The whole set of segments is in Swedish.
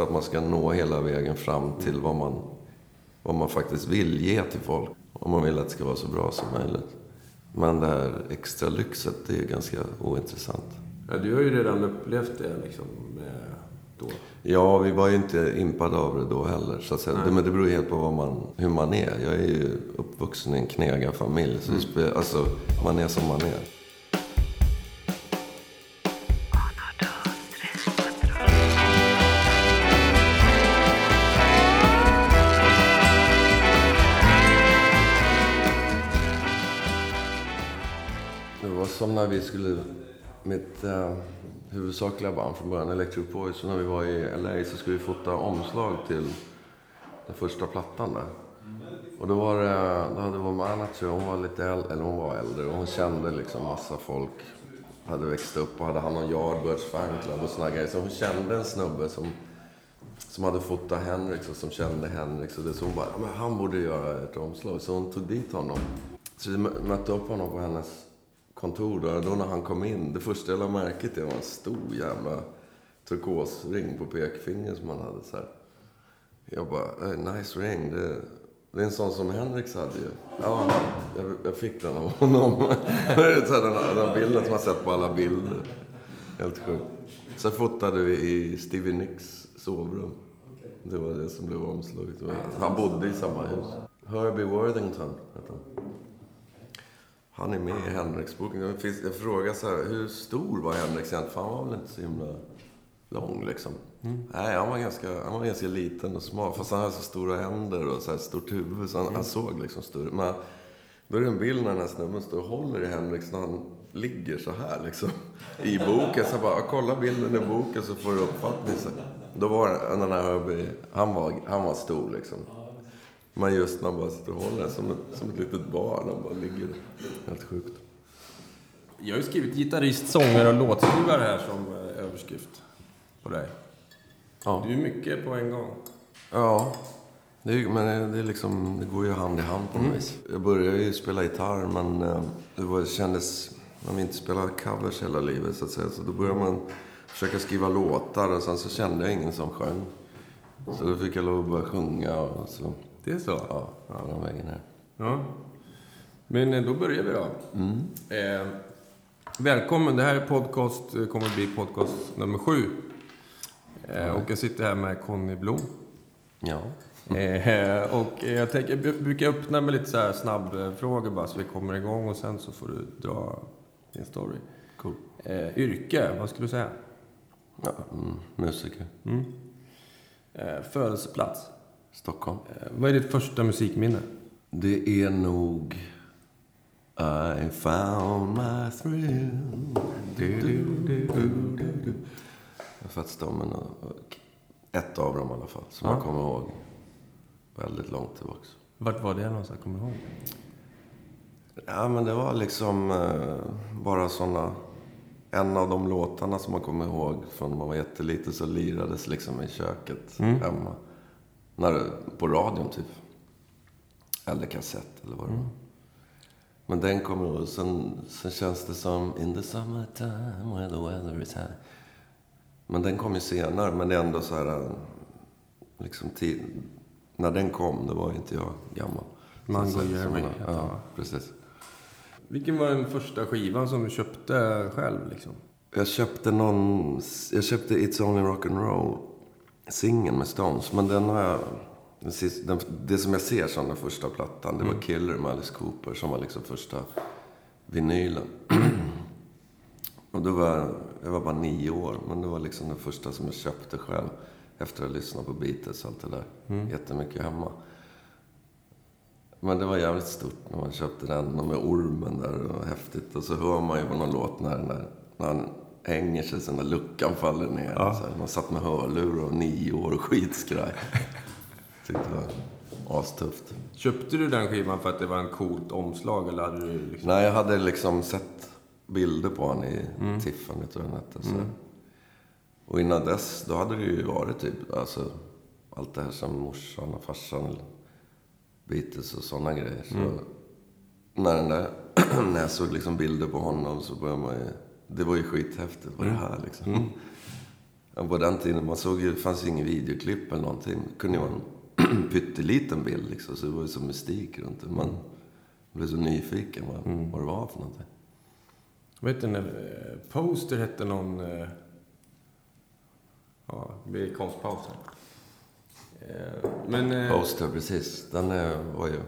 För att man ska nå hela vägen fram till vad man faktiskt vill ge till folk. Om man vill att det ska vara så bra som möjligt. Men det här extra lyxet, det är ganska ointressant. Ja, du har ju redan upplevt det liksom då. Ja, vi var ju inte impade av det då heller. Så att säga. Men det beror ju helt på hur man är. Jag är ju uppvuxen i en knega familj. Så alltså, man är som man är. Som när vi skulle, mitt huvudsakliga band från början, Electric Boys, så när vi var i LA så skulle vi fota omslag till den första plattan där. Och då var Mana, tror jag, hon var äldre och hon kände liksom massa folk. Hade växt upp och hade hand om Yardbirds fanclub och såna grejer. Så hon kände en snubbe som hade fotat Hendrix och som kände Hendrix. Och det, så hon bara, men han borde göra ett omslag. Så hon tog dit honom. Så vi mötte upp honom på hennes kontor då när han kom in. Det första jag lade märke till var en stor jävla turkosring på pekfingern som han hade så här. Jag bara, nice ring. Det är en sån som Hendrix hade ju. Ja, jag fick den av honom. Det är så här, den bilden som man sett på alla bilder. Helt sjukt. Sen fotade vi i Stevie Nicks sovrum. Det var det som blev omslaget. Han bodde i samma hus. Herbie Worthington heter han. Han är med i Hendrix-boken. Jag frågar så här, hur stor var Hendrix egentligen? Fan, han var väl inte så himla lång liksom. Nej, han var ganska liten och smal. Fast han hade så stora händer och så här stort huvud. Så han såg liksom större. Men då är det en bild när den här snubben står och håller i Hendrix. När han ligger så här liksom i boken. Så bara, kolla bilden i boken så får du uppfattning. Så då var den här Herbie, han var stor liksom. Man just när man bara sitter och håller som ett litet barn och bara ligger helt sjukt. Jag har ju skrivit gitarrist, sångare och låtskrivare här som överskrift på dig. Ja. Du är mycket på en gång. Ja, men det är liksom, det går ju hand i hand på något vis. Jag började ju spela gitarr, men det kändes, man vill inte spela covers hela livet så att säga. Så då började man försöka skriva låtar och sen så kände jag ingen som sjöng. Så då fick jag lov att börja sjunga och så. Det är så? Ja, den vägen här. Ja. Men då börjar vi då. Välkommen, det här är podcast, kommer att bli podcast nummer 7. Och jag sitter här med Conny Blom. Ja. Och jag tänker, jag brukar öppna med lite så här snabbfrågor bara så vi kommer igång och sen så får du dra din story. Cool. Yrke, vad skulle du säga? Ja, musiker. Födelseplats? Stockholm. Vad är ditt första musikminne? Det är nog I found my thrill. Jag fattar dem, ett av dem i alla fall som jag kommer ihåg väldigt långt tillbaka. Vart var det någonstans jag kommer ihåg? Ja, men det var liksom bara såna, en av de låtarna som man kommer ihåg från man var jätteliten, så lirades liksom i köket hemma. På radion typ. Eller kassett eller vad det var. Men den kommer då. Sen känns det som in the summertime when the weather is high. Men den kom ju senare. Men det är ändå så här liksom tid. När den kom, det var inte jag gammal. Mango Jeremy. Ja, precis. Vilken var den första skivan som du köpte själv liksom? Jag köpte It's Only Rock and Roll. Singen med Stones, men den har jag, det som jag ser som den första plattan, det var Killer med Alice Cooper som var liksom första vinylen. Och då var jag bara 9 år, men det var liksom den första som jag köpte själv efter att ha lyssnat på Beatles och allt det där. Jättemycket hemma. Men det var jävligt stort när man köpte den och med ormen där och häftigt, och så hör man ju på någon låt när han hänger sig så när luckan faller ner. Ja. Så här, man satt med hörlur och 9 år och skitskraj. Tyckte det var astufft. Köpte du den skivan för att det var en coolt omslag? Eller hade du liksom... Nej, jag hade liksom sett bilder på han i Tiffany, tror jag hette, så. Och innan dess, då hade det ju varit typ, alltså, allt det här som morsan och farsan, Beatles och sådana grejer. Så när jag såg liksom bilder på honom så började man ju... Det var ju skithäftigt, var det här liksom. Ja, på den tiden man såg ju, det fanns ju ingen videoklipp eller någonting. Det kunde ju vara en pytteliten bild liksom, så det var ju som mystik runt det. Man blev så nyfiken vad det var för någonting. Vet du, när Poster hette någon... Ja, det blir konstpausen. Men, Poster, precis. Den var ju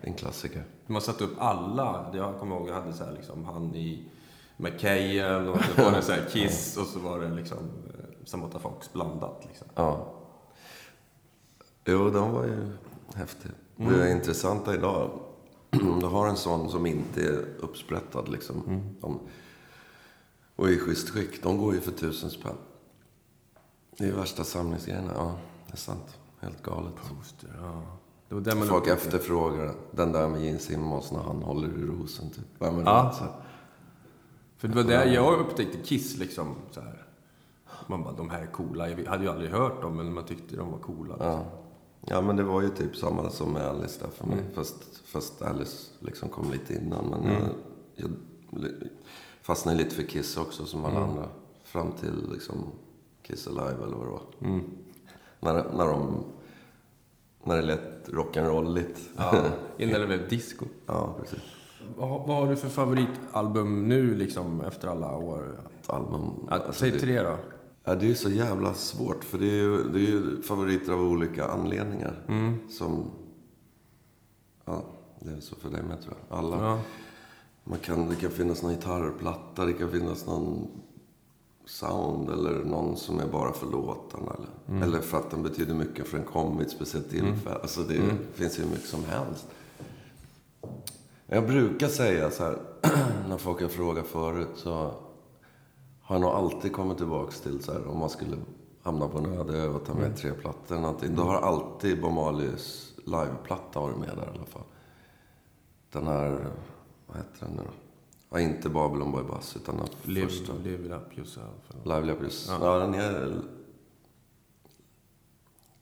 en klassiker. Man satt upp alla, jag kommer ihåg, jag hade så här liksom, han i McKay och så var det så här Kiss och så var det liksom Samantha Fox blandat liksom. Ja. Jo, de var ju häftiga. Det är intressanta idag. Du har en sån som inte är uppsprättad liksom. Och i schysst skick. De går ju för 1000 spänn. Det är värsta samlingsgrejerna. Ja, det är sant. Helt galet. Poster, ja. Folk efterfrågar den där med Jens Simons när han håller i rosen typ. Ja. Så. För det var där jag upptäckte Kiss liksom så här. Man bara, de här är coola. Jag hade ju aldrig hört dem, men man tyckte de var coola liksom. Ja. Ja, men det var ju typ samma som med Alice där för mig. Fast Alice liksom kom lite innan. Men jag fastnade lite för Kiss också som alla andra. Fram till liksom Kiss Alive eller vad det var. När det lät rock'n'rolligt. Ja, innan det blev disco. Ja, precis. Vad har du för favoritalbum nu liksom efter alla år? Album? Alltså, säg 3 då. Ja, det är ju så jävla svårt. För det är ju favoriter av olika anledningar. Som... Ja, det är så för dig med, tror jag. Alla. Ja. Det kan finnas någon gitarrplatta. Det kan finnas någon sound. Eller någon som är bara för låtarna. Eller för att den betyder mycket för en kom vid ett speciellt tillfälle. Alltså det finns ju mycket som helst. Jag brukar säga så här. När folk har frågat förut så... har nog alltid kommit tillbaka till så här, om man skulle hamna på en öde och ta med 3 plattor eller någonting. Då har alltid Bomalys liveplatta varit med där i alla fall. Den här, vad heter den nu då? Ja, inte Babylon Boy Bass utan den första. Live Ljubljubljus. Live Ljubljubljus. Ja, den är...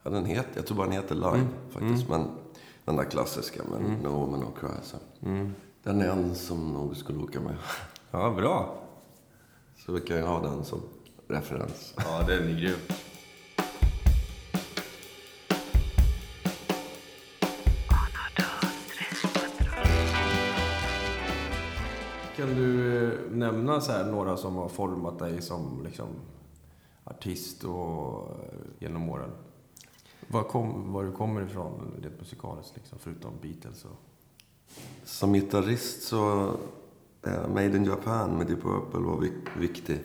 Ja, den heter... Jag tror bara den heter Live faktiskt. Men den där klassiska med No Woman No Cry. Så. Den är en som nog skulle åka med. Ja, bra. Så vi kan ju ha den som referens. Ja, det är en grym. Kan du nämna så här några som har format dig som liksom artist och genom åren? Var du kommer ifrån det musikaliskt liksom, förutom Beatles och... Som gitarrist så... Made in Japan med Deep Purple var viktig.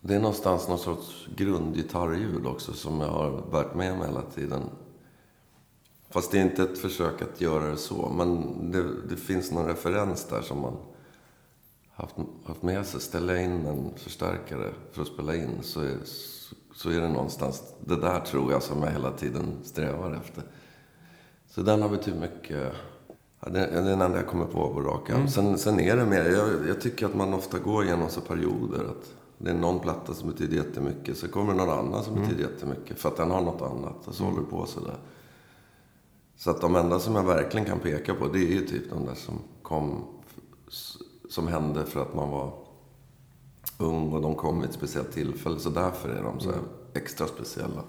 Det är någonstans någon sorts grundgitarrljud också som jag har bärt med mig hela tiden. Fast det är inte ett försök att göra det så. Men det finns någon referens där som man haft med sig. Ställa in en förstärkare för att spela in så är det någonstans. Det där tror jag som jag hela tiden strävar efter. Så den har betytt mycket... Ja, det är den enda jag kommer på raka. Sen är det mer, jag tycker att man ofta går igenom så perioder att det är någon platta som betyder jättemycket, så kommer någon annan som betyder jättemycket för att den har något annat och så håller på sådär. Så att de enda som jag verkligen kan peka på, det är ju typ de där som kom, som hände för att man var ung och de kom vid ett speciellt tillfälle, så därför är de så extra speciella.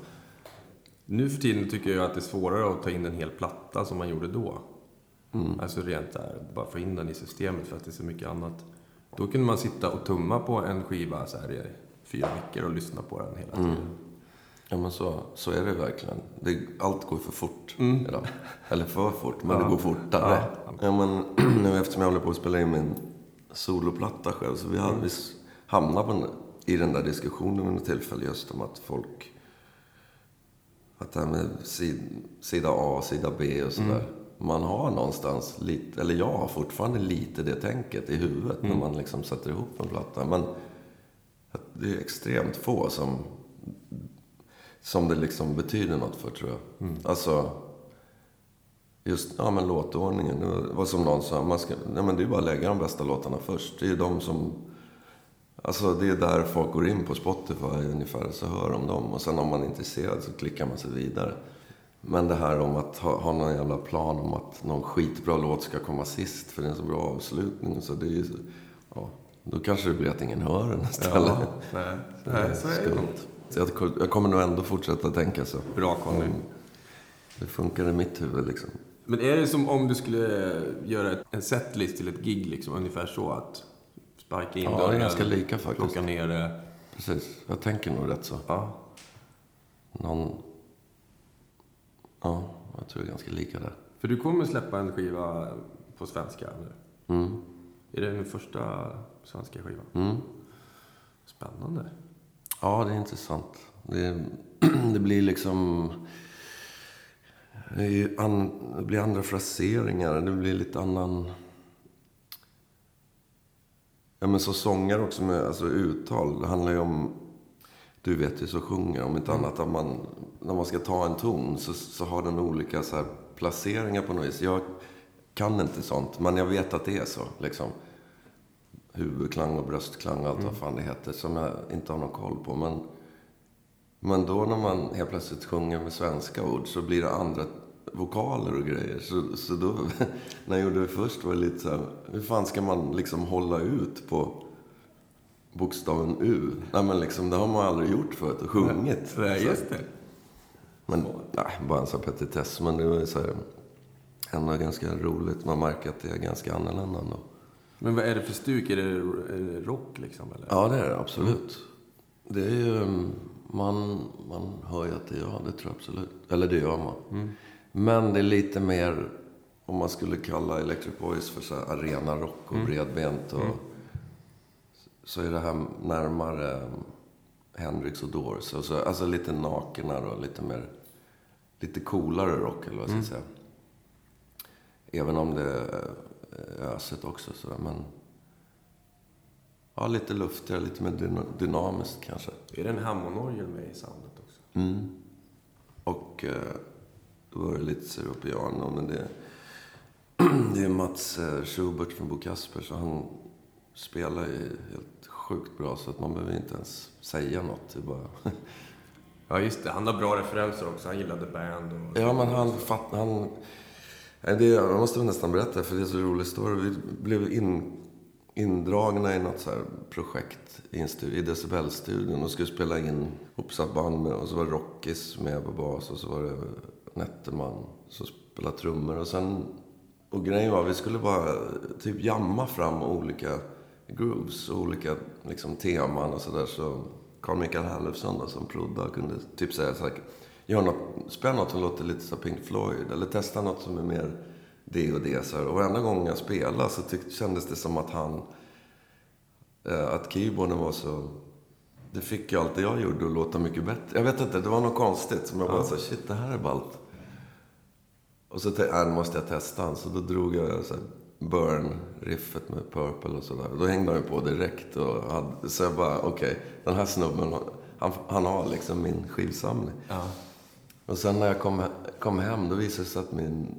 Nu för tiden tycker jag att det är svårare att ta in en hel platta som man gjorde då. Alltså rent där, bara få in den i systemet för att det är så mycket annat. Då kunde man sitta och tumma på en skiva så här i 4 veckor och lyssna på den hela tiden. Ja, men så är det verkligen. Allt går för fort idag. Eller för fort, men det går fortare. Ja, men nu eftersom jag håller på att spela in min soloplatta själv, så vi hamnar i den där diskussionen vid något tillfälle just om att folk, att det här med sida A, sida B och sådär. Man har någonstans lite, eller jag har fortfarande lite det tänket i huvudet när man liksom sätter ihop en platta. Men det är extremt få som det liksom betyder något för, tror jag. Alltså, just, ja men låtordningen, det var som någon sa, men det är bara att lägga de bästa låtarna först. Det är de som, alltså det är där folk går in på Spotify ungefär, så hör om dem. Och sen om man är intresserad så klickar man sig vidare. Men det här om att ha någon jävla plan om att någon skitbra låt ska komma sist för det är en så bra avslutning, så det är ju så, ja, då kanske det blir att ingen hör den istället. Ja, nej, så är det. jag kommer nog ändå fortsätta tänka så. Bra koppling. Det funkar i mitt huvud liksom. Men är det som om du skulle göra en setlist till ett gig liksom, ungefär så att sparka in dörren? Ja, det är ganska lika faktiskt. Plocka ner det. Precis, jag tänker nog rätt så. Ja. Ja, jag tror det är ganska lika där. För du kommer släppa en skiva på svenska nu. Mm. Är det den första svenska skivan? Mm. Spännande. Ja, det är intressant. Det blir liksom... Det blir andra fraseringar. Det blir lite annan... Ja, men så sångar också med alltså, uttal. Det handlar ju om... Du vet ju så sjunger. Om inte annat att man... När man ska ta en ton så har den olika så här, placeringar på något vis. Jag kan inte sånt. Men jag vet att det är så. Liksom. Huvudklang och bröstklang och allt vad fan det heter. Som jag inte har någon koll på. Men då när man helt plötsligt sjunger med svenska ord så blir det andra vokaler och grejer. Så då, när jag gjorde det först var det lite så här, hur fan ska man liksom hålla ut på bokstaven U? Nej men liksom, det har man aldrig gjort förut och sjungit. Nej, just det. Men, nej, bara en sån petitess. Men det var ju så här, ändå ganska roligt. Man märker att det är ganska annorlunda ändå. Men vad är det för stuk? Är det rock liksom? Eller? Ja, det är det, absolut. Det är ju... Man hör ju att det är jag, det tror jag absolut. Eller det gör man. Mm. Men det är lite mer, om man skulle kalla Electric Boys för så här arena rock och bredbent. Och, så är det här närmare Hendrix och Doors. Och så, alltså lite nakenare och lite mer, lite coolare rock eller vad jag ska säga. Även om det är öset också. Så, men... Ja, lite luftigare, lite mer dynamiskt kanske. Är det en Hammondorgel med i soundet också? Mm. Och då var det lite seropiano, men det är Mats Schubert från Bo Kaspers. Han spelar ju helt sjukt bra så att man behöver inte ens säga något. Det bara... Ja, just det. Han har bra referenser också. Han gillade band. Och... Ja, men han fattar... Jag måste nästan berätta för det är så rolig story. Vi blev indragna i något så här projekt i Decibelstudion och skulle spela in uppsatt band med, och så var det Rockis med på bas och så var det Netterman som spelade trummor och grejen var vi skulle bara typ jamma fram olika grooves och olika liksom teman och sådär så Carl Michael Hallefsson som prodda kunde typ säga så här, gör något spännande som låter lite så Pink Floyd eller testa något som är mer det och det. Så här. Och varenda gång jag spelade så kändes det som att han... att keyboarden var så... Det fick ju allt det jag gjorde att låta mycket bättre. Jag vet inte, det var något konstigt. Som jag bara sa, shit det här är ballt. Och så måste jag testa han. Så då drog jag så här, Burn, riffet med Purple och sådär. Då hängde han ju på direkt. Och så jag bara, okej, den här snubben... Han har liksom min skivsamling. Ja. Och sen när jag kom hem, då visade det sig att min...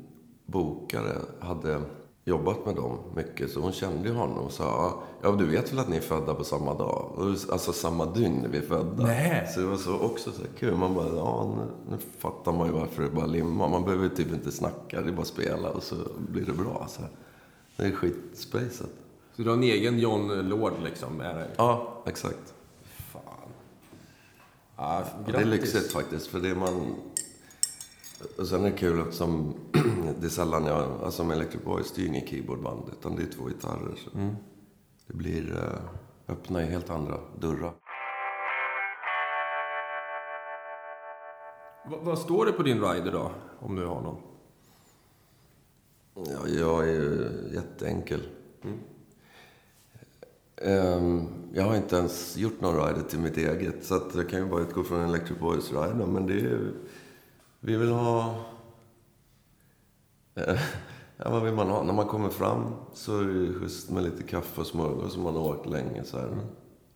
bokare hade jobbat med dem mycket så hon kände ju honom och sa ja du vet väl att ni är födda på samma dag alltså samma dygn vi är födda. Nej. Så det var så också så kul man bara ja nu fattar man ju varför det bara limmar man behöver typ inte snacka det är bara spela och så blir det bra så här. Det är skitspacet. Så du har en egen John Lord liksom är det? Ja exakt. Fan. Ja, det är lyxigt faktiskt för det man. Och sen är det kul eftersom det är sällan jag... Alltså med Electric Boys styr ingen keyboardband utan det är 2 gitarrer. Så det blir... öppna i helt andra dörrar. Vad står det på din rider då? Om du har någon? Ja, jag är ju jätteenkel. Jag har inte ens gjort någon rider till mitt eget. Så att jag kan ju bara utgå från Electric Boys rider. Men det är ju... Vi vill ha... Ja, vad vill man ha? När man kommer fram så är det just med lite kaffe och smörgås som man har åkt länge. Så här.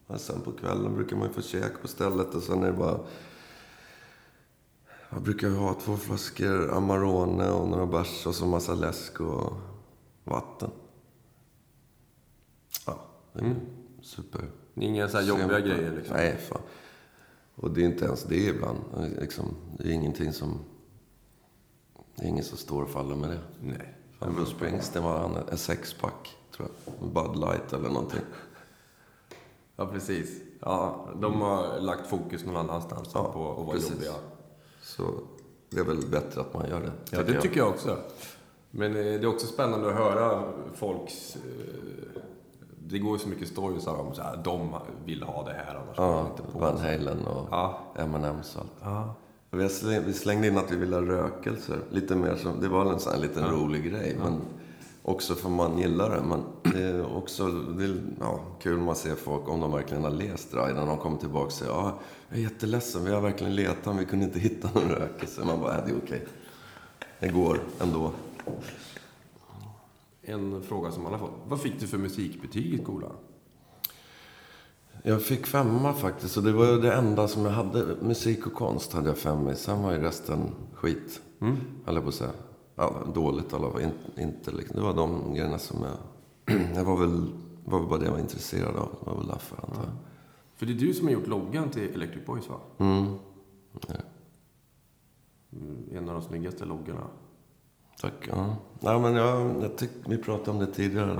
Och sen på kvällen brukar man få käk på stället och sen är det bara... Jag brukar ha 2 flaskor Amarone och några bärs och så massa läsk och vatten. Ja, det är super. Inga så här jobbiga grejer liksom? Nej, fan. Och det är inte ens det ibland. Liksom, det är ingenting som... Det är ingen som står och faller med det. Nej. Fan, Bruce Springsteen var en 6-pack, tror jag. Bud Light eller någonting. Ja, precis. Ja, de har lagt fokus någon annanstans på att vara jobbiga. Så det är väl bättre att man gör det. Ja, det tycker jag också. Men det är också spännande att höra folks... Det går ju så mycket stories om så här, de vill ha det här annars de inte på. Van Halen och M&M's och allt. Ja. Vi slängde in att vi ville ha rökelser. Lite mer som, det var en sån här liten rolig grej. Men också för man gillar det. Men det är också kul man ser folk om de verkligen har läst Ride. När de kommer tillbaka och säger jag är jätteledsen, vi har verkligen letat men vi kunde inte hitta någon rökelse. Man bara, det är okej. Det går ändå. En fråga som man har fått. Vad fick du för musikbetyg i skolan? Jag fick 5 faktiskt. Och det var det enda som jag hade. Musik och konst hade jag 5 i. Sen var ju resten skit. Eller på att säga. Ja, dåligt. Alla var inte liksom. Det var de grejerna som jag var väl bara det jag var intresserad av. Det var väl därför antar jag. För det är du som har gjort loggan till Electric Boys, va? Mm. Ja. En av de snyggaste loggarna. Tack, Nej, men jag tyckte vi pratade om det tidigare.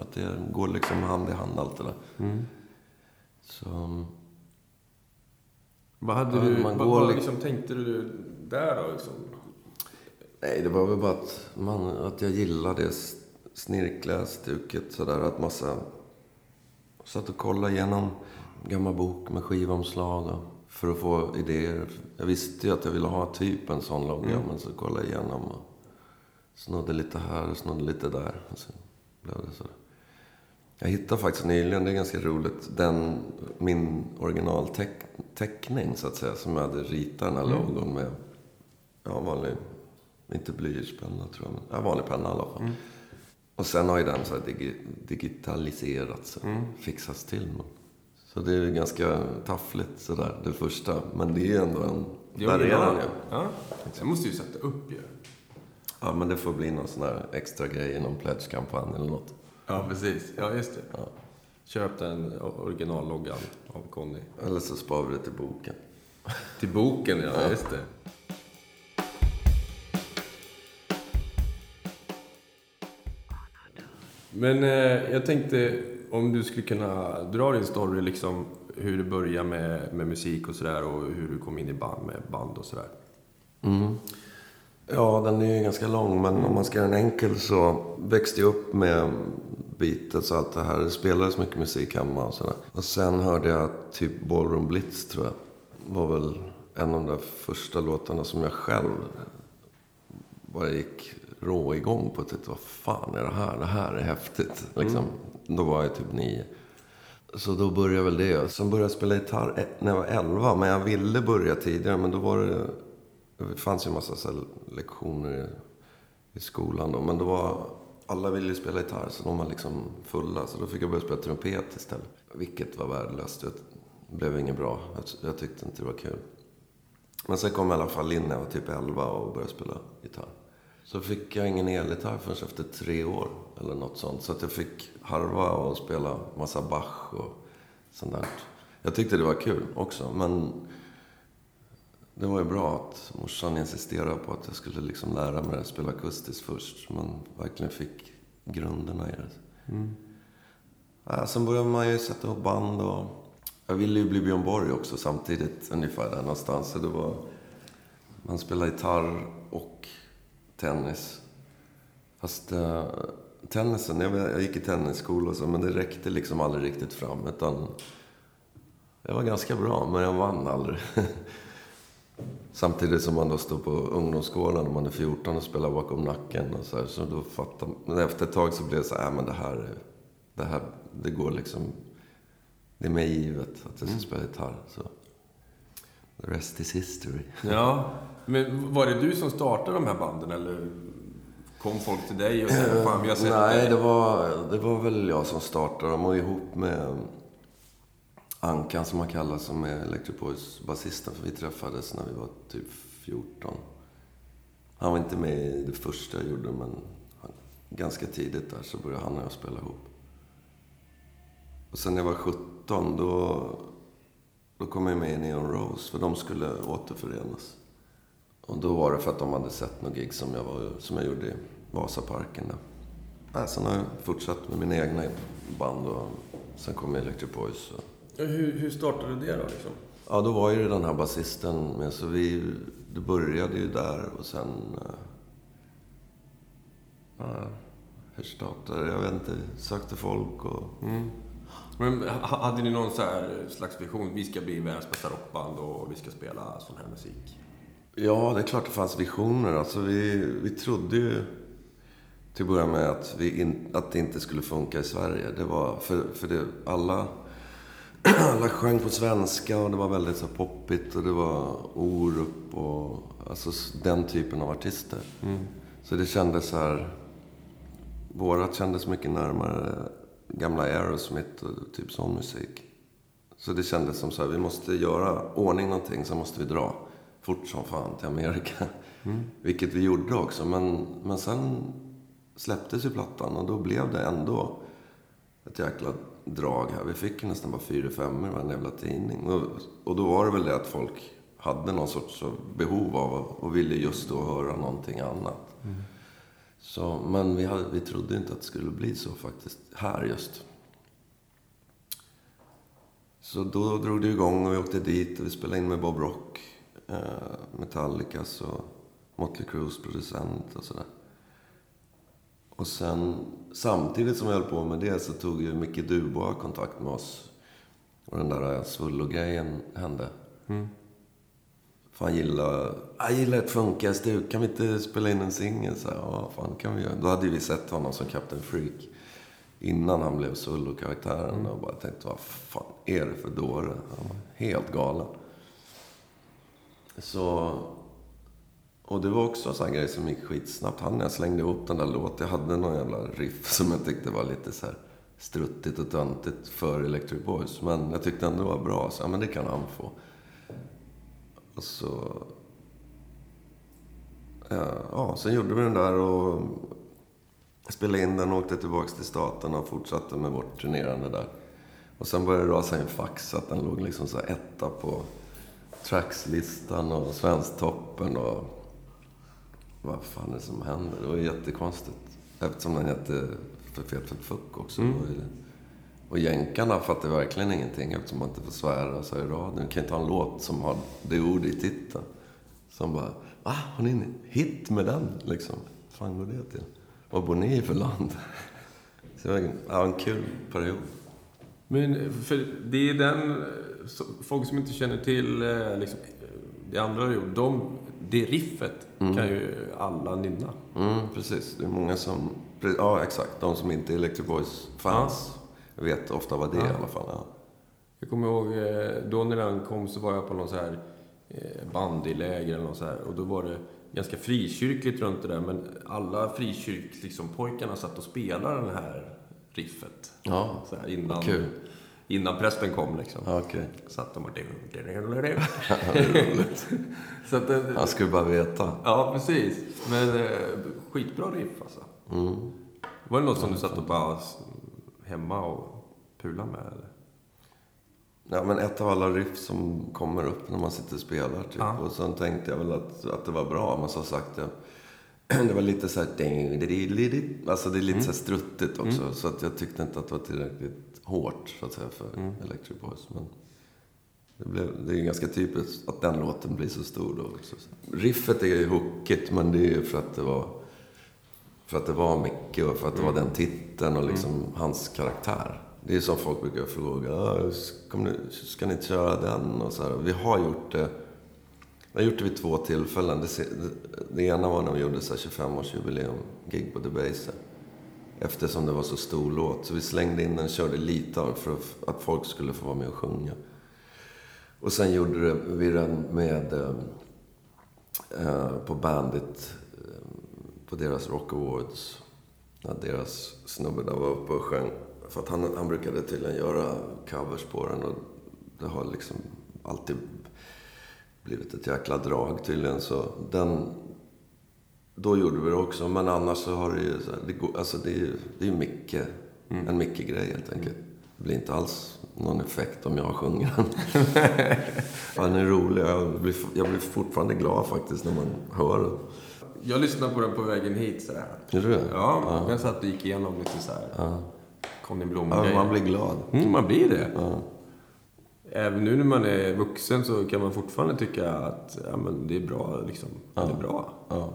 Att det går liksom hand i hand allt det där. Så... Vad hade du... Vad tänkte du där då? Liksom? Nej, det var väl bara att jag gillade det snirkliga stuket. Sådär, att massa... Satt och kollade igenom gamla bok med skivomslag och... För att få idéer. Jag visste ju att jag ville ha typ en sån logga. Men så kollade jag igenom och... Snodde lite här och snodde lite där. Och så blev det så. Jag hittade faktiskt nyligen, det är ganska roligt, min originalteckning så att säga. Som jag hade ritat den här logon med. Ja, vanlig, inte blyertspenna tror jag. Men, vanlig penna i alla fall. Och sen har ju den så här digitaliserats och fixats till. Så det är ju ganska taffligt sådär, det första. Men det är ju ändå en... Där är den ju. Ja, jag måste ju sätta upp ju. Ja, men det får bli någon sån här extra grej i någon pledge-kampanj eller något. Ja, precis. Ja, just det. Ja. Köp den originalloggan av Conny. Eller så sparar vi det till boken. Till boken, ja. Just det. Men jag tänkte om du skulle kunna dra din story liksom hur du börjar med musik och sådär och hur du kom in i band och sådär. Mm. Ja, den är ju ganska lång, men om man ska göra den enkel så växte jag upp med Beatles och allt det här. Det spelades mycket musik hemma och sådär. Och sen hörde jag typ Ballroom Blitz, tror jag. Det var väl en av de första låtarna som jag själv bara gick rå igång på. Typ, vad fan är det här? Det här är häftigt, liksom. Då var jag typ 9. Så då började väl det. Sen började jag spela gitarr när jag var 11, men jag ville börja tidigare, men då var det... Det fanns ju en massa lektioner i skolan då. Men då var alla ville spela gitarr så de var liksom fulla. Så då fick jag börja spela trumpet istället. Vilket var värdelöst. Det blev inget bra. Jag tyckte inte det var kul. Men sen kom jag i alla fall in när jag var typ 11 och började spela gitarr. Så fick jag ingen elgitarr förrän efter 3 år eller något sånt. Så att jag fick harva och spela massa Bach och sånt där. Jag tyckte det var kul också, men... Det var ju bra att morsan insisterade på att jag skulle liksom lära mig att spela akustiskt först. Så man verkligen fick grunderna i det. Mm. Ja, sen började man ju sätta upp band och... Jag ville ju bli Björn Borg också samtidigt, ungefär där någonstans. Så det var... Man spelade gitarr och tennis. Fast tennisen, jag gick i tennisskola och så, men det räckte liksom aldrig riktigt fram. Utan jag var ganska bra, men jag vann aldrig. Samtidigt som man då står på ungdomsskolan när man är 14 och spelar bakom nacken och så här, så då fattar man, efter ett tag så blev det så här, men det här det går liksom, det är mer givet att jag ska spela gitarr, så the rest is history. Ja, men var det du som startade de här banden eller kom folk till dig och sa fan vi har sett dig? Nej, det var väl jag som startade dem och ihop med Ankan som man kallar, som är Electric Boys basisten, för vi träffades när vi var typ 14. Han var inte med i det första jag gjorde, men ganska tidigt där så började han och jag spela ihop. Och sen när jag var 17 då kom jag med i Neon Rose, för de skulle återförenas. Och då var det för att de hade sett några gig som jag gjorde i Vasaparken där. Sen har jag fortsatt med mina egna band och sen kom jag i Electric Boys och Hur startade det då liksom? Ja, då var ju den här basisten med, så det började ju där och sen... hur startade det? Jag vet inte, sökte folk och... Mm. Men hade ni någon så här slags vision? Vi ska bli världens bästa rockband och vi ska spela sån här musik. Ja, det är klart det fanns visioner. Alltså vi trodde ju till början med att, att det inte skulle funka i Sverige. Det var för det, alla sjöng på svenska och det var väldigt så poppigt och det var Orup och alltså den typen av artister. Mm. Så det kändes så här, vårat kändes mycket närmare gamla Aerosmith och typ sån musik. Så det kändes som så här, vi måste göra ordning någonting, så måste vi dra fort som fan till Amerika. Mm. Vilket vi gjorde också, men sen släpptes ju plattan och då blev det ändå ett jäkla drag här. Vi fick ju nästan bara 4-5 i varje jävla tidning. Och då var det väl det att folk hade någon sorts behov av och ville just då höra någonting annat. Mm. Så, men vi trodde inte att det skulle bli så faktiskt här just. Så då drog det igång och vi åkte dit och vi spelade in med Bob Rock, Metallicas och Motley Crues producent och sådär. Och sen samtidigt som jag höll på med det så tog ju Micke Dubois kontakt med oss. Och den där Svullo-grejen hände. Mm. Fan, jag gillar ett funkastuk. Kan vi inte spela in en singel? Så här, ja, fan kan vi göra. Då hade vi sett honom som Captain Freak innan han blev Svullo-karaktären. Och bara tänkte, vad fan är det för dåre? Han var helt galen. Så... Och det var också en sån grej som gick skitsnabbt. Han, när jag slängde ihop den där låten, jag hade någon jävla riff som jag tyckte var lite så här struttigt och töntigt för Electric Boys. Men jag tyckte ändå var bra, så ja, men det kan han få. Och så... Ja, sen gjorde vi den där och spelade in den och åkte tillbaka till staten och fortsatte med vårt turnerande där. Och sen började det rasa in fax så att den låg liksom så här etta på trackslistan och Svensktoppen och... Vad fan är det som händer? Det var jättekonstigt. Eftersom den hette Fet Fuck också. Mm. Och jänkarna fattade verkligen ingenting. Eftersom man inte får svära så i radion. Kan inte ha en låt som har det ord i titeln. Som bara, va? Har ni en hit med den? Liksom. Vad fan går det till? Vad bor ni i för land? Så det var en kul period. Men för det är den... Folk som inte känner till liksom, det andra har gjort. Det riffet kan ju alla nynna. Mm, precis. Det är många som... Ja, exakt. De som inte är Electric Boys-fans vet ofta vad det är i alla fall. Ja. Jag kommer ihåg, då när den kom så var jag på någon så här bandyläger eller något så här. Och då var det ganska frikyrkligt runt det där. Men alla frikyrk, liksom, pojkarna satt och spelade den här riffet. Ja, så här, innan prästen kom liksom. Okej. Så att de var så att det... Jag skulle bara veta. Ja, precis. Men skitbra riff alltså. Mm. Var det något som du satt och bara hemma och pula med eller? Ja, men ett av alla riff som kommer upp när man sitter och spelar typ. Ah. Och sen tänkte jag väl att det var bra, men så sagt jag. Det var lite så här, alltså det är lite så här struttigt också, så att jag tyckte inte att det var tillräckligt hårt så att säga för Electric Boys, men det är ju ganska typiskt att den låten blir så stor då också. Riffet är ju hookigt, men det är ju för att det var Micke och för att det var den titeln och liksom hans karaktär. Det är som folk brukar fråga, ska ni köra den och så här. Vi har gjort det. Jag gjorde det vid 2 tillfällen. Det ena var när vi gjorde 25-årsjubileum gig på The Base. Eftersom det var så stor låt. Så vi slängde in den och körde lite av för att folk skulle få vara med och sjunga. Och sen gjorde vi den med på Bandit. På deras Rock Awards. När deras snubbe där var uppe och sjöng. För att han brukade tydligen göra covers på den. Och det har liksom alltid... blivit ett jäkla drag tydligen, så den då gjorde vi det också, men annars så har det ju så här, det är ju mycket en mycket grej helt enkelt. Det blir inte alls någon effekt om jag sjunger den. Den är rolig. Jag blir fortfarande glad faktiskt när man hör den. Jag lyssnade på den på vägen hit så här. Är det? Ja, jag satt och gick igenom lite så här. Kom din blomma. Man blir glad. Man blir det. Ja. även nu när man är vuxen så kan man fortfarande tycka att ja, men det är bra liksom. Ja. Det är bra. Ja.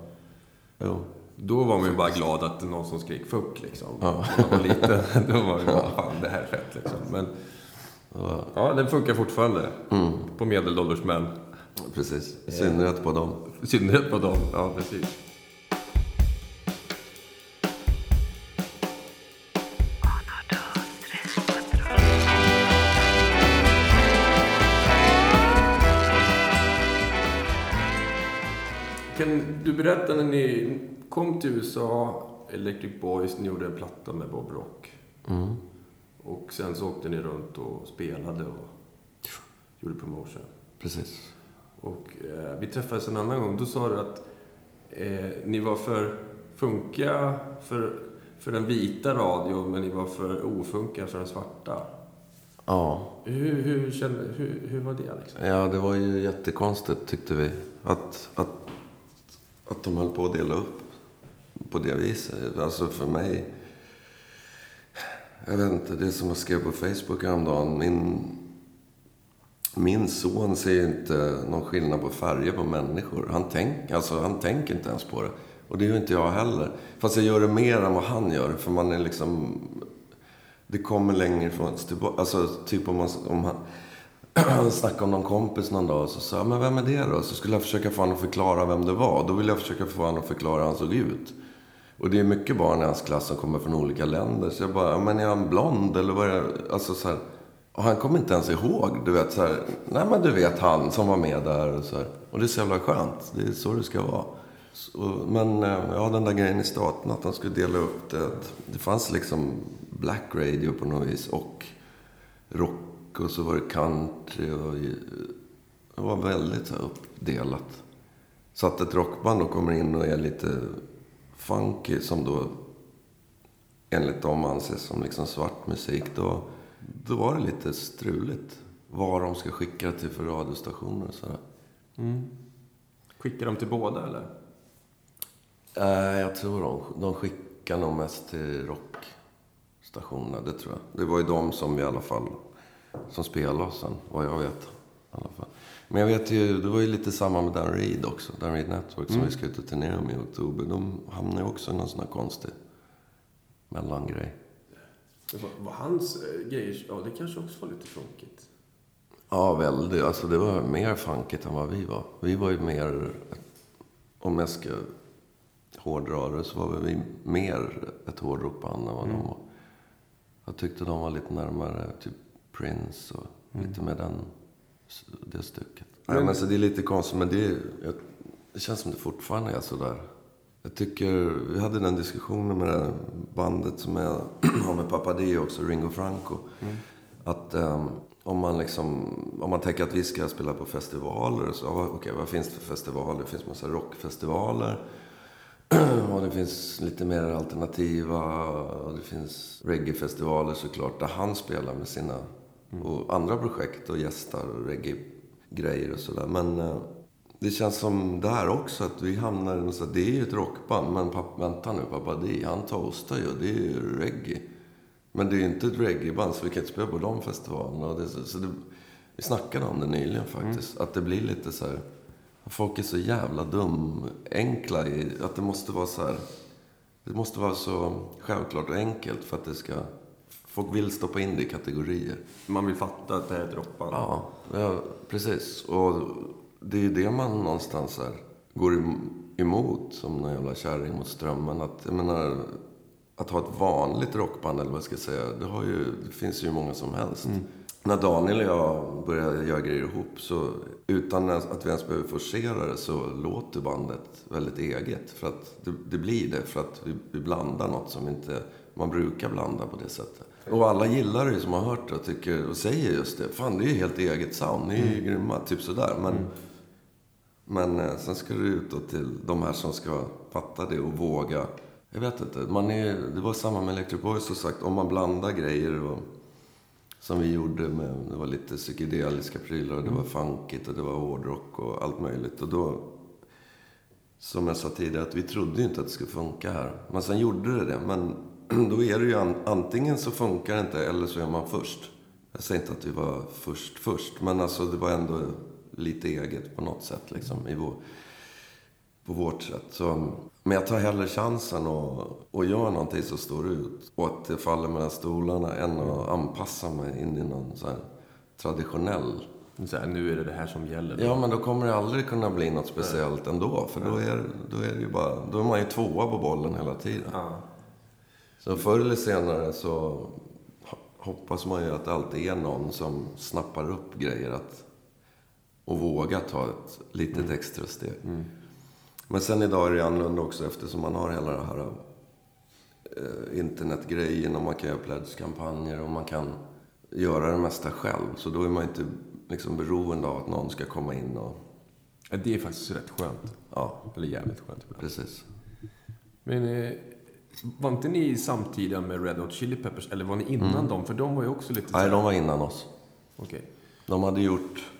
Ja. Då var man ju bara glad att någon som skrek fuck liksom. Ja. Var lite då var det bara, fan det här är fett liksom. Men ja, den funkar fortfarande på medelålders män. Precis. Synnerhet på dem. Synnerhet på dem. Ja, precis. Kan du berätta när ni kom till USA, Electric Boys, ni gjorde en platta med Bob Rock. Mm. Och sen så åkte ni runt och spelade och gjorde promotion. Precis. Och vi träffades en annan gång. Då sa du att ni var för funkiga för den vita radion, men ni var för ofunkiga för den svarta. Ja. Hur var det liksom? Ja, det var ju jättekonstigt tyckte vi. Att de höll på att dela upp på det viset. Alltså för mig, jag vet inte, det som jag skrev på Facebook häromdagen, min son ser inte någon skillnad på färger på människor. Han tänker inte ens på det. Och det gör inte jag heller. Fast jag gör det mer än vad han gör. För man är liksom, det kommer längre ifrån. Alltså typ han snackade om någon kompis någon dag och så sa jag, men vem är det då? Så skulle jag försöka få honom att förklara vem det var. Då ville jag försöka få honom att förklara hur han såg ut. Och det är mycket barn i hans klass som kommer från olika länder. Så jag bara, men är han blond eller vad är det? Alltså så här, och han kommer inte ens ihåg, du vet så här, nej men du vet han som var med där och så här. Och det är så jävla skönt, det är så det ska vara. Så, men ja, den där grejen i staten att han skulle dela upp det. Det fanns liksom black radio på något vis och rock. Och så var det country och det var väldigt uppdelat. Så att ett rockband då kommer in och är lite funky som då enligt dem anses som liksom svart musik. Då var det lite struligt vad de ska skicka till för radiostationer och sådär. Mm. Skickar de till båda eller? Jag tror de skickar nog mest till rockstationerna, det tror jag. Det var ju de som i alla fall som spelade sen, vad jag vet i alla fall. Men jag vet ju, det var ju lite samma med Dan Reed också, Dan Reed Network som vi ska ut och turnera med i oktober. De hamnade ju också i någon sån här konstig mellangrej. Det var hans grejer, ja det kanske också var lite funkigt. Ja väldigt, alltså det var mer funkigt än vad vi var. Vi var ju mer, om jag ska hårdra det så var vi mer ett hårdrockband än vad de var. Jag tyckte de var lite närmare typ Prince och lite med det stycket. Nej, men så det är lite konstigt, men det känns som det fortfarande är sådär. Jag tycker, vi hade den diskussionen med det bandet som jag har med Pappa D också, Ringo Franco. Mm. Att om man tänker att vi ska spela på festivaler så, okej, vad finns det för festivaler? Det finns massa rockfestivaler. Och det finns lite mer alternativa och det finns reggae-festivaler såklart där han spelar med sina och andra projekt och gästar och reggae-grejer och sådär. Men det känns som där också att vi hamnar i något sådär, det är ju ett rockband men Pappa D, han toastar ju och det är ju reggae. Men det är ju inte ett reggae-band så vi kan inte spela på de festivalerna. Och det, så vi snackade om det nyligen faktiskt, att det blir lite så här. Folk är så jävla dum, enkla i att det måste vara så här. Det måste vara så självklart och enkelt för att det ska. Folk vill stoppa in det i kategorier. Man vill fatta att det här är droppar. Ja, precis. Och det är ju det man någonstans här går emot som en jävla kärring mot strömmen. Att, jag menar, att ha ett vanligt rockband eller vad ska jag säga. Det finns ju många som helst. Mm. När Daniel och jag började göra grejer ihop så utan att vi ens behöver forcera det så låter bandet väldigt eget. För att det blir det för att vi blandar något som inte man brukar blanda på det sättet. Och alla gillar det som har hört det och tycker och säger just det. Fan, det är ju helt eget sound, ni är ju grymma, typ sådär. Men sen ska det ut och till de här som ska fatta det och våga. Jag vet inte, det var samma med Electric Boys som sagt, om man blandar grejer och som vi gjorde med, det var lite psykedeliska prylar och det var funkigt och det var hårdrock och allt möjligt. Och då, som jag sa tidigare, att vi trodde ju inte att det skulle funka här. Men sen gjorde det, men då är det ju antingen så funkar det inte eller så är man först. jag säger inte att vi var först, men alltså det var ändå lite eget på något sätt liksom, på vårt sätt. Så, men jag tar hellre chansen och gör någonting som står ut och att det faller mellan stolarna än att anpassa mig in i någon så här traditionell. Så här, nu är det det här som gäller. Då. Ja, men då kommer det aldrig kunna bli något speciellt ändå. För då är det ju bara, då är man ju tvåa på bollen hela tiden. Ja. Så förr eller senare så hoppas man ju att det alltid är någon som snappar upp grejer och vågar ta ett litet extra steg. Mm. Men sen idag är det annorlunda också eftersom man har hela det här internetgrejen och man kan göra pledge-kampanjer och man kan göra det mesta själv. Så då är man inte liksom beroende av att någon ska komma in och... Ja, det är faktiskt rätt skönt. Ja. Eller jävligt skönt. Precis. Men var inte ni samtida med Red Hot Chili Peppers? Eller var ni innan dem? För de var ju också lite... Nej, de var innan oss. Okej. Okay. De hade gjort...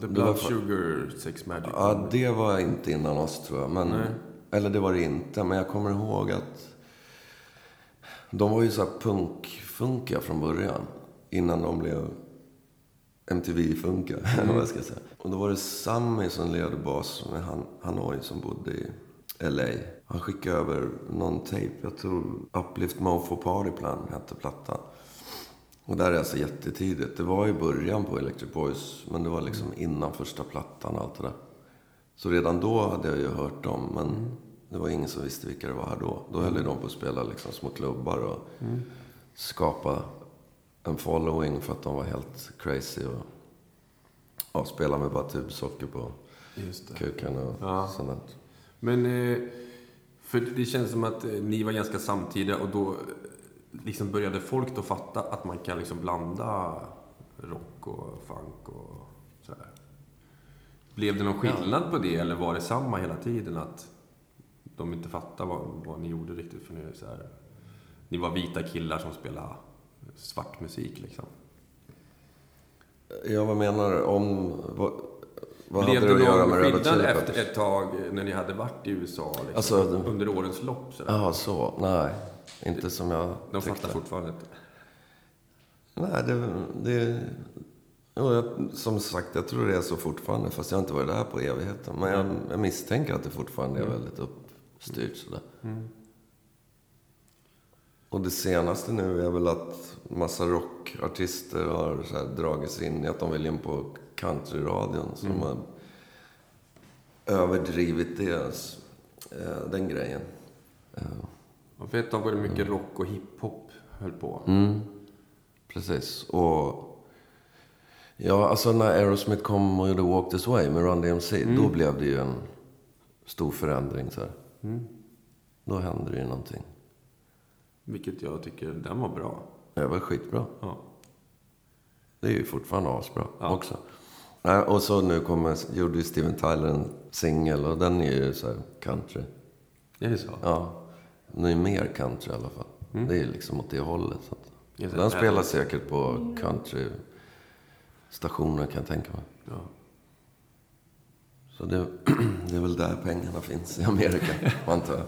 Blood Sugar, Sex Magic. Ja, det var inte innan oss tror jag. Men, eller det var det inte. Men jag kommer ihåg att... De var ju så här punk-funkiga från början. Innan de blev MTV-funka. Vad ska jag säga. Och då var det Sammy som ledde bas med Hanoi som bodde i LA. Han skickade över någon tape. Jag tror Uplift Mofo Party Plan hette plattan. Och där är alltså jättetidigt. Det var i början på Electric Boys. Men det var liksom innan första plattan och allt det där. Så redan då hade jag ju hört dem. Men det var ingen som visste vilka det var här då. Då höll ju de på att spela liksom små klubbar och skapa... en following för att de var helt crazy och spelade med bara tubsocker på kukarna och sånt. Men för det känns som att ni var ganska samtida och då liksom började folk då fatta att man kan liksom blanda rock och funk och sådär. Blev det någon skillnad på det eller var det samma hela tiden att de inte fattade vad ni gjorde riktigt för nu? Så här, ni var vita killar som spelade svart musik liksom. Ja, vad menar du? Vad hade det att göra med Red Hot Chili Peppers? Efter ett tag när ni hade varit i USA liksom, alltså, under årens lopp? Ja, så. Nej, inte som jag de tyckte. Fattar fortfarande inte. Nej, som sagt, jag tror det är så fortfarande. Fast jag har inte varit där på evigheten. Men jag misstänker att det fortfarande är väldigt uppstyrt sådär. Mm. Och det senaste nu är väl att massa rockartister har så här dragits in i att de vill in på countryradion. Så de har överdrivit den grejen. Jag vet att det var mycket rock och hiphop höll på. Mm. Precis. Och ja, alltså när Aerosmith kom och gjorde Walk This Way med Run DMC, då blev det ju en stor förändring så här. Mm. Då hände det ju någonting. Vilket jag tycker den var bra. Det var skitbra. Ja. Det är ju fortfarande asbra också. Och så nu gjorde ju Steven Tyler en singel och den är ju så här country. Är det så? Ja. Den är ju mer country i alla fall. Mm. Det är liksom åt det hållet. Så att. Just den spelar säkert på countrystationer kan jag tänka mig. Ja. Så det är väl där pengarna finns i Amerika, antar jag.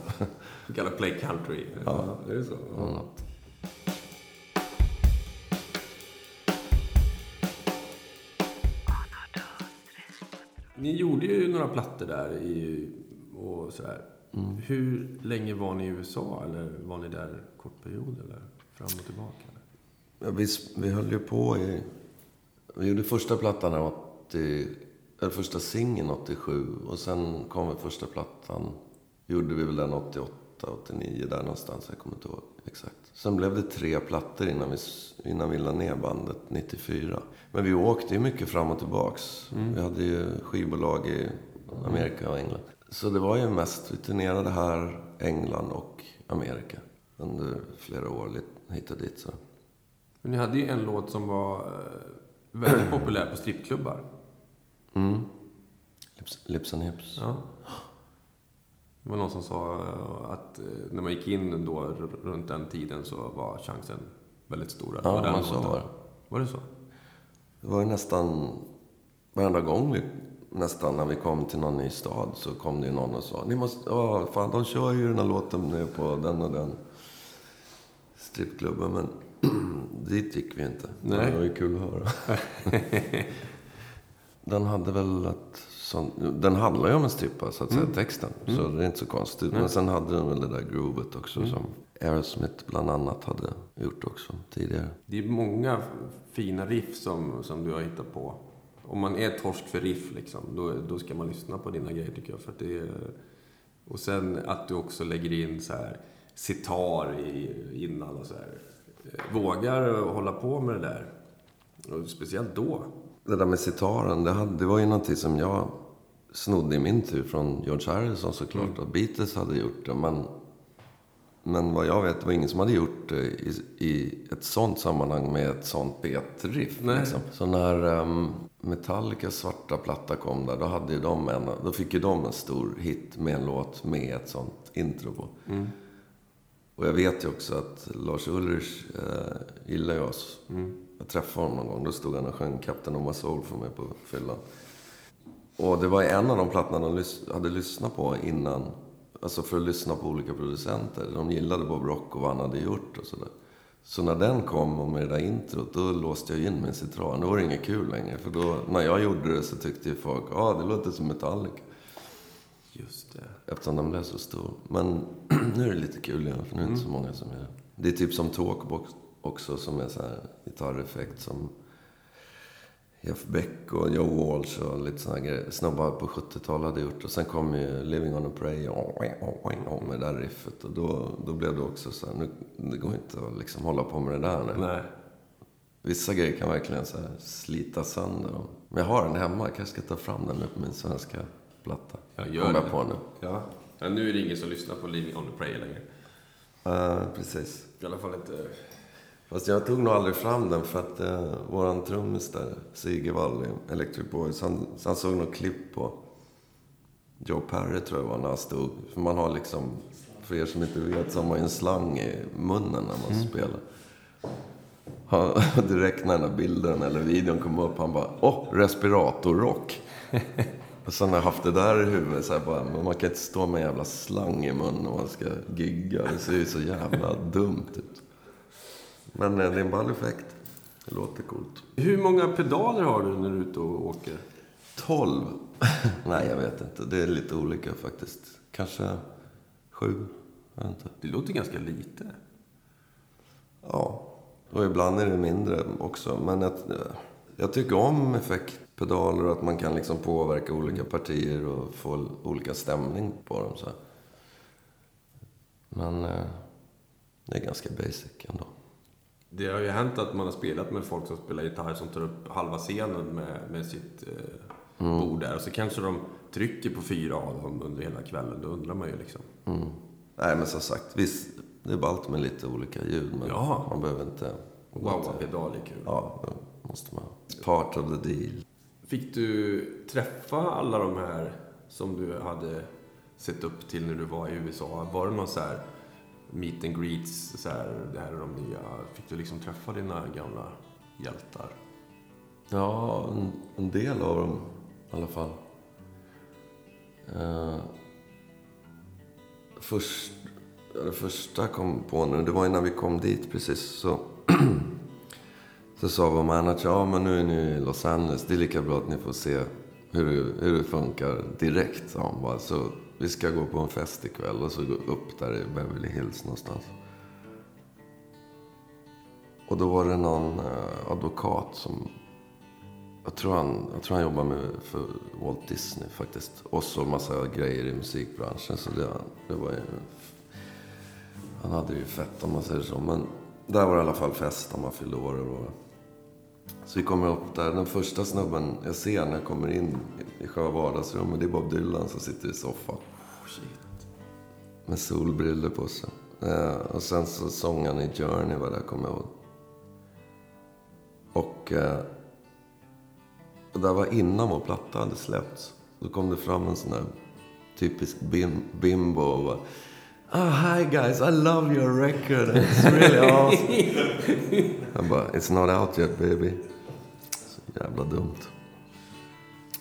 Du kallar play country. Ja, det är så. Ja. Ni gjorde ju några plattor där och sådär. Mm. Hur länge var ni i USA? Eller var ni där kort period? Eller fram och tillbaka? Eller? Ja, vi höll ju på i... Vi gjorde första plattan 80... Eller första singeln 87 och sen kom vi första plattan, gjorde vi väl den 88, 89 där någonstans, jag kommer inte ihåg exakt. Sen blev det 3 plattor innan vi lade ner bandet 94. Men vi åkte ju mycket fram och tillbaks. Vi hade ju skivbolag i Amerika och England. Så det var ju mest, vi turnerade här, England och Amerika under flera år hit och dit så. Men ni hade ju en låt som var väldigt populär på stripklubbar. Mm. Lips and Hips. Ja. Det var någon som sa att när man gick in då runt den tiden så var chansen väldigt stor. Ja, var man sa det. Var det så? Det var nästan varenda gång nästan när vi kom till någon ny stad så kom det någon och sa fan, de kör ju den här låten nu på den och den stripklubben. Men Dit gick vi inte. Nej. Det var ju kul att höra. Den hade väl ett sånt, den handlar ju om en strippa så att säga, texten. Mm. Så det är inte så konstigt. Nej. Men sen hade den väl det där groovet också som Aerosmith bland annat hade gjort också tidigare. Det är många fina riff som du har hittat på. Om man är torsk för riff liksom, då ska man lyssna på dina grejer tycker jag. För att det är, och sen att du också lägger in så här sitar innan och så här. Vågar hålla på med det där. Och speciellt då. Det där med sitaren, det var ju någonting som jag snodde i min tur från George Harrison såklart. Och Beatles hade gjort det, men vad jag vet, det var ingen som hade gjort det i ett sånt sammanhang med ett sånt betriff. Liksom. Så när Metallica svarta platta kom där, då fick ju de en stor hit med en låt med ett sånt intro på. Mm. Och jag vet ju också att Lars Ulrich gillar ju oss. Mm. Jag träffade honom någon gång, då stod han och sjöng Captain of My Soul för mig på fyllan. Och det var en av de plattorna de hade lyssnat på innan, alltså för att lyssna på olika producenter. De gillade Bob Rock och vad han hade gjort och sådär. Så när den kom och med det där introt, då låste jag in min citran. Då var det inget kul längre, för då, när jag gjorde det så tyckte ju folk, det låter som Metallica. Just det. Eftersom den blev så stor. Men nu är det lite kul igen, för nu är det inte så många som är. Det är typ som Talkbox också, som är så här gitarreffekt som Jeff Beck och Joe Walsh och lite såna grejer. Snubbar på 70-talet hade gjort. Och sen kom ju Living on a Prayer med det där riffet. Och då blev det också så här, nu, det går inte att liksom hålla på med det där nu. Nej. Vissa grejer kan verkligen så här slita sönder dem. Men jag har den hemma, jag kanske ska ta fram den nu på min svenska platta. Jag gör det. På nu. Ja. Ja, nu är det ingen som lyssnar på Living on a Prayer längre. Precis. I alla fall inte. Fast jag tog nog aldrig fram den för att våran trummis där, Sigge Wall, Electric Boys, han såg något klipp på Joe Perry tror jag var när han stod. För man har liksom, för er som inte vet, så har man en slang i munnen när man spelar. Direkt när den här bilden eller videon kom upp, han bara, respiratorrock. Och sen har jag haft det där i huvudet, så här bara, men man kan inte stå med en jävla slang i munnen när man ska gigga. Det ser ju så jävla dumt ut. Men det är en balleffekt. Det låter coolt. Hur många pedaler har du när du är ute och åker? 12. Nej, jag vet inte. Det är lite olika faktiskt. Kanske 7. Jag vet inte. Det låter ganska lite. Ja. Och ibland är det mindre också. Men jag tycker om effektpedaler och att man kan liksom påverka olika partier och få olika stämning på dem. Så. Men det är ganska basic ändå. Det har ju hänt att man har spelat med folk som spelar gitarr som tar upp halva scenen med sitt bord där. Och så kanske de trycker på 4 av dem under hela kvällen. Då undrar man ju liksom. Mm. Nej, men som sagt, visst, det är ballt med lite olika ljud. Men man behöver inte. Wow, pedal är kul. Ja, det måste man. Part of the deal. Fick du träffa alla de här som du hade sett upp till när du var i USA? Var det någon så här meet and greets, så här, det här är de nya. Fick du liksom träffa dina gamla hjältar? Ja, en del av dem i alla fall. Det första kom på nu, det var innan vi kom dit precis, så så sa vår manager, men nu är ni i Los Angeles, det är lika bra att ni får se hur det funkar direkt, sa han bara, så vi ska gå på en fest ikväll och så gå upp där i Beverly Hills någonstans. Och då var det någon advokat som jag tror han jobbar med för Walt Disney faktiskt, och så massa grejer i musikbranschen, så det var ju, han hade ju fett om man säger så, men där var det i alla fall fest om man fyllde år och då. Så vi kommer upp där. Den första snubben jag ser när jag kommer in i själva vardagsrummet, det är Bob Dylan som sitter i soffan. Oh, shit. Med solbriller på sig. Och sen så sången i Journey var där, kommer jag ihåg. Och där var innan vår platta hade släppts. Då kom det fram en sån där typisk bimbo och bara, hi guys, I love your record. It's really awesome. Jag bara, it's not out yet baby. Så jävla dumt.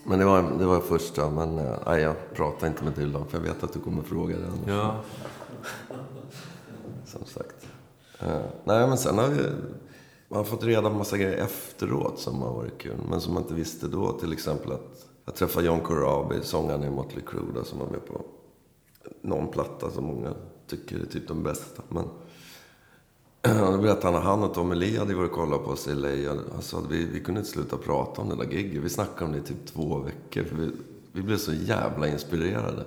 Men det var första, men jag pratar inte med Dylan för jag vet att du kommer fråga den. Ja. Som sagt. Nej, men sen har vi, man har fått reda på massa grejer efteråt som har varit kul, men som man inte visste då. Till exempel att jag träffade John Corabi, sångaren i Motley Crue då, som var med på någon platta som många tycker är typ de bästa. Men då berättade han att Tom Eli hade varit och kollat på oss i LA. Alltså, vi kunde inte sluta prata om den där giggen. Vi snackade om det i typ 2 veckor. För vi blev så jävla inspirerade.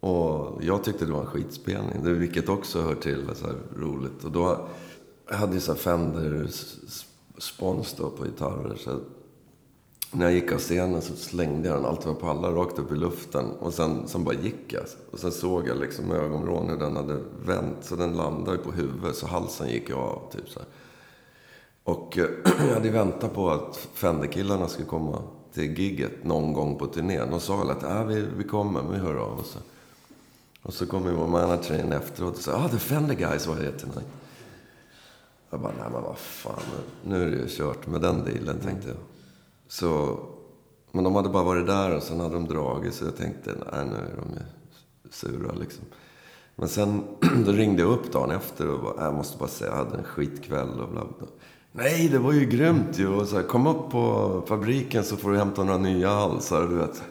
Och jag tyckte det var en skitspelning. Det, vilket också hör till så här roligt. Och då hade jag så här Fender-spons då på gitarrer. Så när jag gick av scenen så slängde jag den. Allt var på alla rakt upp i luften. Och sen bara gick jag. Och sen såg jag liksom ögonvrån hur den hade vänt. Så den landade på huvudet. Så halsen gick jag av typ så här. Och jag hade väntat på att Fender-killarna skulle komma till gigget någon gång på turnén. De sa att vi kommer, vi hör av oss. Och så kom ju vår manager in efteråt och sa The Fender Guys var det tonight. Jag bara, nej men vad fan, nu är det ju kört med den dealen, tänkte jag. Så, men de hade bara varit där och sen hade de dragit, så jag tänkte, nej nu är de ju sura liksom. Men sen då ringde jag upp dagen efter och bara, jag måste bara säga, jag hade en skitkväll och bla bla. Nej, det var ju grymt ju. Och så här, kom upp på fabriken så får du hämta några nya halsar, du vet.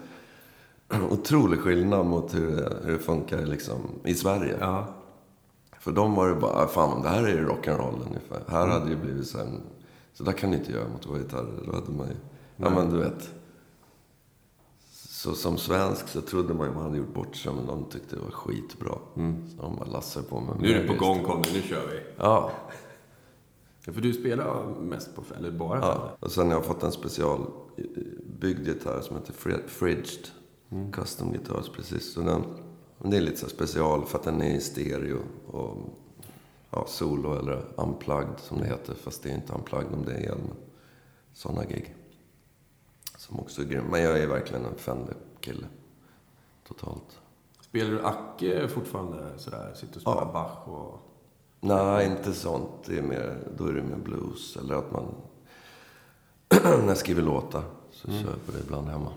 Otrolig skillnad mot hur det funkar liksom i Sverige. Ja. För de var det bara, fan det här är ju rock'n'roll ungefär. Här hade det blivit så här, så där kan ni inte göra mot vår gitarrer. Då hade man ju, ja men du vet. Så som svensk så trodde man ju man hade gjort bort sig, men de tyckte det var skitbra. Mm. Så de bara lassade på mig. Nu är det på gång, kom nu kör vi. Ja. Ja, för du spelar mest på eller bara? Ja, och sen har jag fått en specialbyggd gitarr som heter Fridged Custom Guitars, precis. Och den är lite så special för att den är i stereo och ja, solo eller unplugged som det heter. Fast det är inte unplugged om det är el, men sådana gig. Som också är grym. Men jag är verkligen en Fender-kille, totalt. Spelar du Acke fortfarande sådär? Sitter och spelar Bach och... Nej, inte sånt. Det är mer, då är det mer blues. Eller att man... när jag skriver låtar så kör jag på det ibland hemma.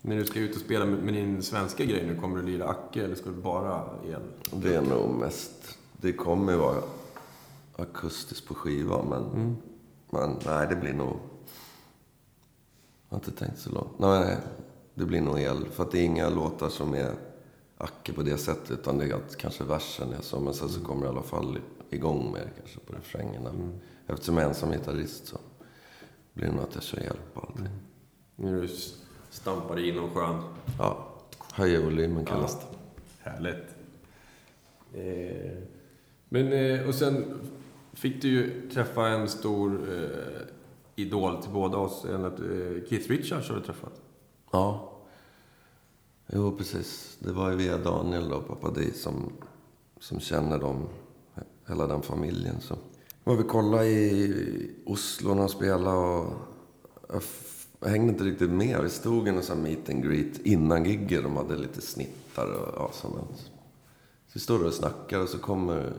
När du ska ut och spela med din svenska grej nu, kommer du lira Acke eller ska du bara el? Det är nog mest... Det kommer ju vara akustiskt på skiva, men nej, det blir nog... Jag har inte tänkt så långt. Nej, det blir nog el. För att det är inga låtar som är... Acke på det sättet, utan det är att kanske versen är så, men sen så kommer jag i alla fall igång med det, kanske på refrängerna. Eftersom jag är ensam gitarrist så blir det nog att jag kör hjälp på allting. När du stampar dig inom sjön. Ja, höjer volymen kallas det. Härligt. Men och sen fick du ju träffa en stor idol till båda oss, Keith Richards har du träffat. Ja. Jo, precis. Det var ju via Daniel då, pappa D, som känner dem, hela den familjen. Så var vi kolla i Oslo när de spelade och jag hängde inte riktigt med. Vi stod i en sån meet and greet innan gigger. De hade lite snittar och sådant. Så vi står och snackar och så kommer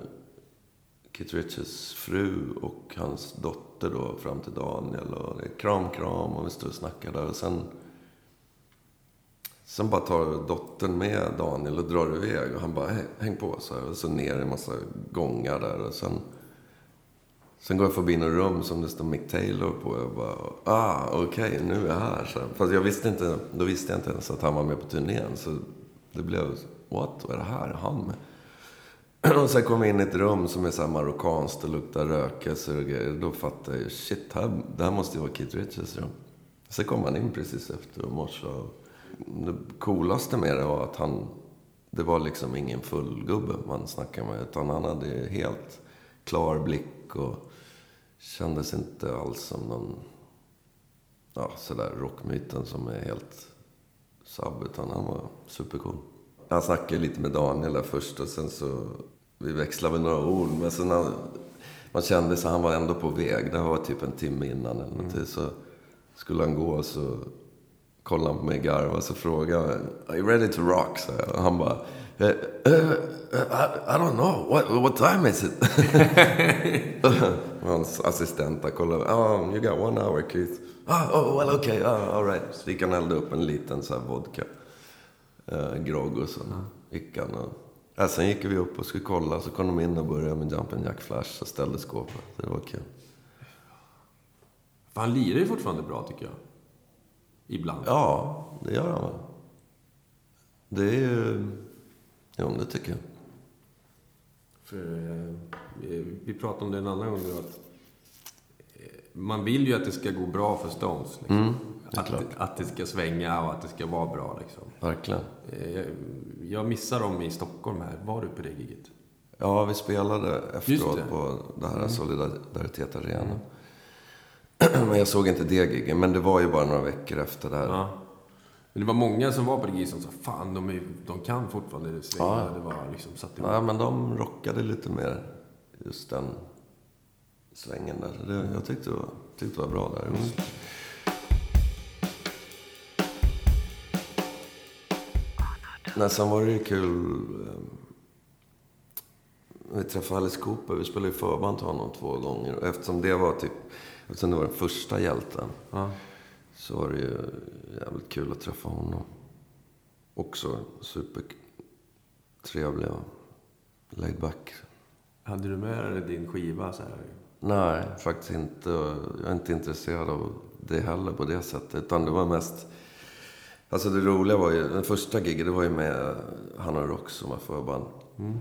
Keith Richards fru och hans dotter då fram till Daniel. Och det är kram och vi står och snackar där och sen... Sen bara tar dottern med Daniel och drar iväg. Och han bara, häng på så här. Och så ner i en massa gångar där. Och sen går jag förbi något rum som det står Mick Taylor på. Och jag bara, okej, nu är jag här. Så här. Fast då visste jag inte ens att han var med på turnén. Så det blev, vad är det här? Han med? Och sen kom jag in i ett rum som är så här marockanskt. Det luktar rökelse och grejer. Då fattade jag, shit, det här måste ju vara Keith Richards rum. Sen kom han in precis efter och morsade. Det coolaste med det var att det var liksom ingen fullgubbe man snackade med, utan han hade helt klar blick och kändes inte alls som någon sådär rockmyten som är helt sabb, utan han var supercool. Jag snackade lite med Daniel där först och sen så vi växlade några ord, men sen man kände så han var ändå på väg. Det var typ en timme innan eller någonting, så skulle han gå och så kollade han på mig garva, så frågade han, "Are you ready to rock?" Så han bara, I don't know, what time is it? Hans assistent kollade, you got 1 hour, Keith. Well, okay, all right. Så gick han hällde upp en liten så här vodka grogg och så gick han och Ja, sen gick vi upp och skulle kolla, så kom de in och började med Jumpin' Jack Flash, så ställde skåpet. Det var kul. Fan, lirar ju fortfarande bra tycker jag. Ibland. Ja, det gör han väl. Det är ju... Jo, det tycker jag. För, vi pratade om det en annan gång nu, att man vill ju att det ska gå bra för Stones. Liksom. Mm, det att det ska svänga och att det ska vara bra. Liksom. Verkligen. Jag missar dem i Stockholm här. Var du på det giget? Ja, vi spelade efteråt det. På det här Solidaritet Arena. Mm. Men jag såg inte det giget. Men det var ju bara några veckor efter det här. Ja. Men det var många som var på det giget som sa, fan, de kan fortfarande svänga. Ja. Det var liksom satt ihop. Ja, men de rockade lite mer just den svängen där. Jag tyckte det var bra där. Mm. Nej, sen var det ju kul. Vi träffade Alice Cooper. Vi spelade ju förband till honom 2 gånger. Eftersom det var eftersom det var den första hjälten. Ja. Så var det ju jävligt kul att träffa honom. Också supertrevlig och laid back. Hade du med dig din skiva så här? Nej, faktiskt inte. Jag är inte intresserad av det heller på det sättet. Utan det var mest... Alltså det roliga var ju... Den första giget, det var ju med Hanoi Rocks som var förband. Mm.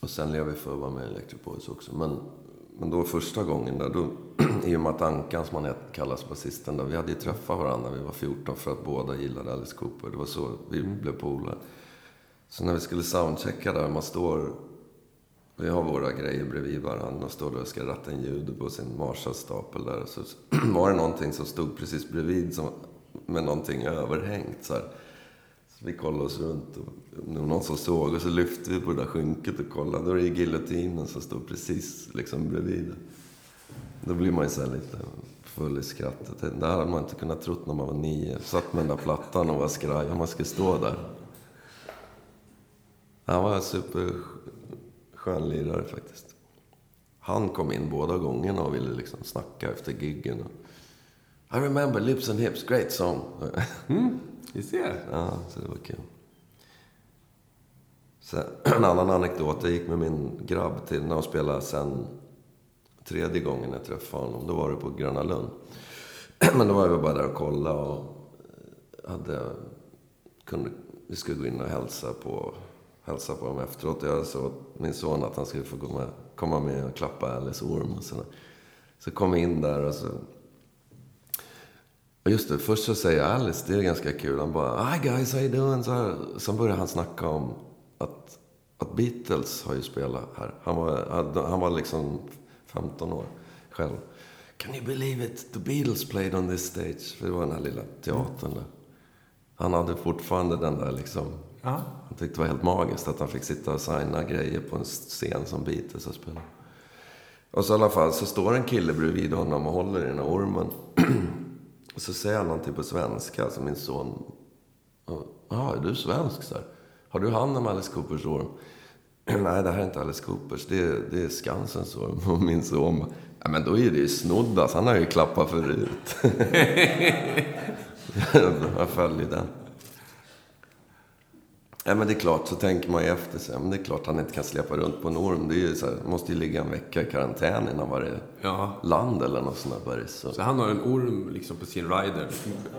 Och sen lever vi förband med Electric Boys också. Men då första gången där, då i och med att Ankan, som han kallas basisten där, vi hade ju träffat varandra när vi var 14 för att båda gillade Alice Cooper. Det var så vi blev polare. Så när vi skulle soundchecka där, man står... Vi har våra grejer bredvid varandra och står där och ska ratta en ljud på sin Marshallstapel där. Så var det någonting som stod precis bredvid som, med någonting överhängt så här. Så vi kollade oss runt och det var någon som såg, och så lyfte vi på det där skynket och kollade. Då är det giljotinen som stod precis liksom bredvid. Då blir man ju så här lite full i skrattet. Det här hade man inte kunnat trott när man var 9. Satt med den där plattan och var skraj om man skulle stå där. Han var skön lirare faktiskt. Han kom in båda gångerna och ville liksom snacka efter giggen. I remember Lips and Hips, great song. Mm, vi ser. Ja, så det var kul. Sen, en annan anekdot, jag gick med min grabb till när de spelade sen tredje gången jag träffade honom. Då var det på Gröna Lund. Men då var vi bara där och kollade och vi skulle gå in och hälsa på dem efteråt. Jag sa åt min son att han skulle få komma med och klappa Alice Orm och sådär. Så kom vi in där och så... Och just det, först så säger Alice, det är ganska kul. Han bara, hi guys, how you doing? Sen började han snacka om att Beatles har ju spelat här. Han var liksom 15 år själv. Can you believe it? The Beatles played on this stage. För det var den här lilla teatern där. Han hade fortfarande den där liksom... Ja. Han tyckte det var helt magiskt att han fick sitta och signa grejer på en scen som Beatles och spela. Och så i alla fall så står en kille bredvid honom och håller i den här ormen. Och så säger han någonting på svenska. Alltså min son, är du svensk? Så här. Har du hand om Alice Coopers orm? Nej, det här är inte Alice Coopers. Det är Skansens orm. Och min son, ja, men då är det ju snodd. Alltså. Han har ju klappat förut. Jag följer den. Ja, men det är klart, så tänker man ju efter sig. Men det är klart han inte kan släpa runt på en orm. Det är ju så här, måste ju ligga en vecka i karantän innan varje land eller något sånt där. Så han har en orm liksom på sin rider?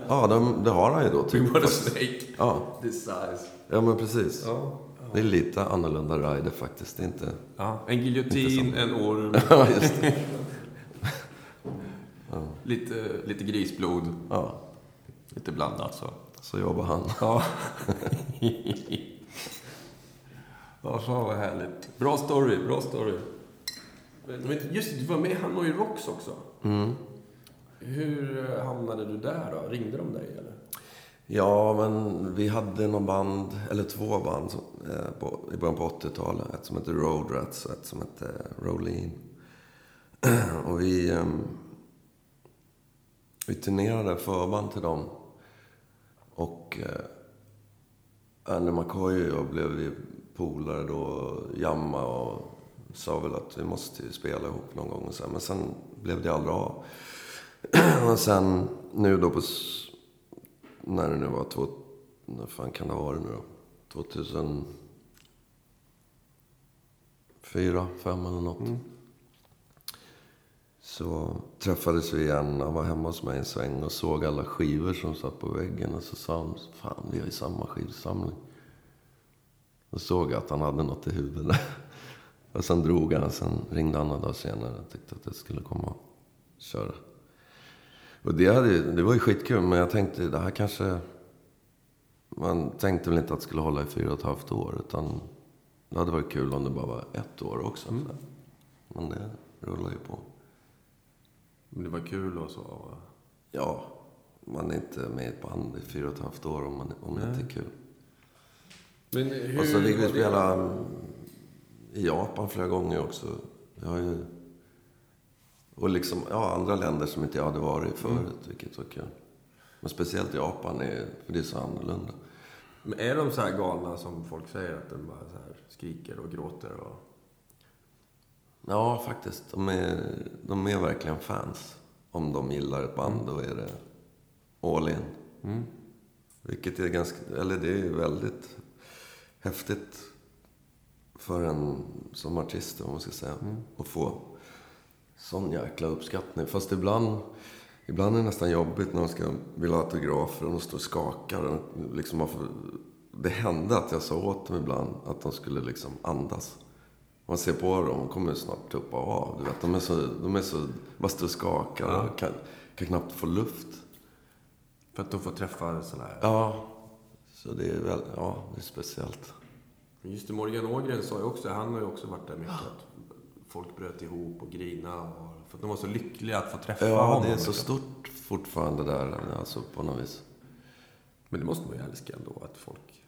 Ja, det har han ju då. Typ. Bara snake. Ja. This size. Ja, men precis. Ja. Det är lite annorlunda rider faktiskt. Inte, en giljotin, en orm. Ja, just det. Ja. Lite grisblod. Ja. Lite blandat så. Så jobbar han. Ja. Ja, fan vad härligt. Bra story. Men just du var med i Hanoi Rocks också. Mm. Hur hamnade du där då? Ringde de dig eller? Ja, men vi hade någon band, eller 2 band i början på 80-talet. Ett som hette Road Rats och ett som hette Rolling. Och vi turnerade förband till dem. Och Andy McKay och jag blev ju polare då och jamma och sa väl att vi måste ju spela ihop någon gång och så här. Men sen blev det aldrig av. Och sen nu då på när det nu var 2000 4, 5 eller något. Mm. Så träffades vi igen. Han var hemma hos mig en sväng och såg alla skivor som satt på väggen. Och så sa han, fan vi har ju samma skivsamling. Och såg att han hade något i huvudet. Och sen drog han. Sen ringde han några dagar senare och tyckte att jag skulle komma och köra. Och det var ju skitkul. Men jag tänkte, det här kanske... Man tänkte väl inte att det skulle hålla i 4,5 år. Utan det hade varit kul om det bara var 1 år också. Mm. Men det rullar ju på. Men det var kul och så? Ja, man är inte med i ett band i 4,5 år om det inte är kul. Men hur... Och så ligger vi och spelar i Japan flera gånger också. Jag har ju... Och liksom, ja, andra länder som inte jag hade varit förut, vilket var kul. Men speciellt Japan, för det är så annorlunda. Men är de så här galna som folk säger, att de bara så här skriker och gråter och... Ja, faktiskt. De är verkligen fans. Om de gillar ett band, då är det all in. Mm. Vilket är ganska... Eller det är väldigt häftigt för en som artist, om man ska säga. Mm. Att få sån jäkla uppskattning. Fast ibland är det nästan jobbigt när de ska vilja autografer och de står och skakar. Och liksom, det hände att jag sa åt dem ibland att de skulle liksom andas. Man ser på dem, de kommer snart tuppa av. Du vet, de är så bara skakar och kan knappt få luft. För att de får träffa sådana här... Ja, så det är väl, det är speciellt. Just det, Morgan Ågren sa ju också, han har ju också varit där mycket, att folk bröt ihop och grina. Och, för att de var så lyckliga att få träffa honom. Ja, det är så stort fortfarande där, alltså på något vis. Men det måste man ju älska ändå, att folk...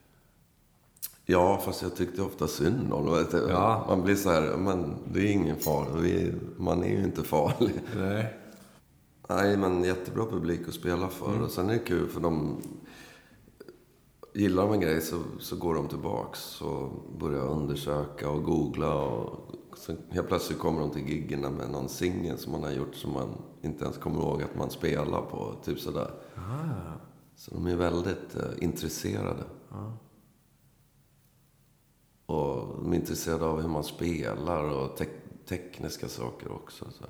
Ja, fast jag tyckte ofta synd om det. Ja. Man blir så här, men det är ingen farlig. Man är ju inte farlig. Nej. Nej, men jättebra publik att spela för. Mm. Och sen är det kul för de... Gillar de en grej så går de tillbaks och börjar undersöka och googla. Och sen helt plötsligt kommer de till giggarna med någon singel som man har gjort som man inte ens kommer ihåg att man spelar på. Typ sådär. Aha. Så de är väldigt intresserade. Ja. Och de är intresserade av hur man spelar och tekniska saker också. Så.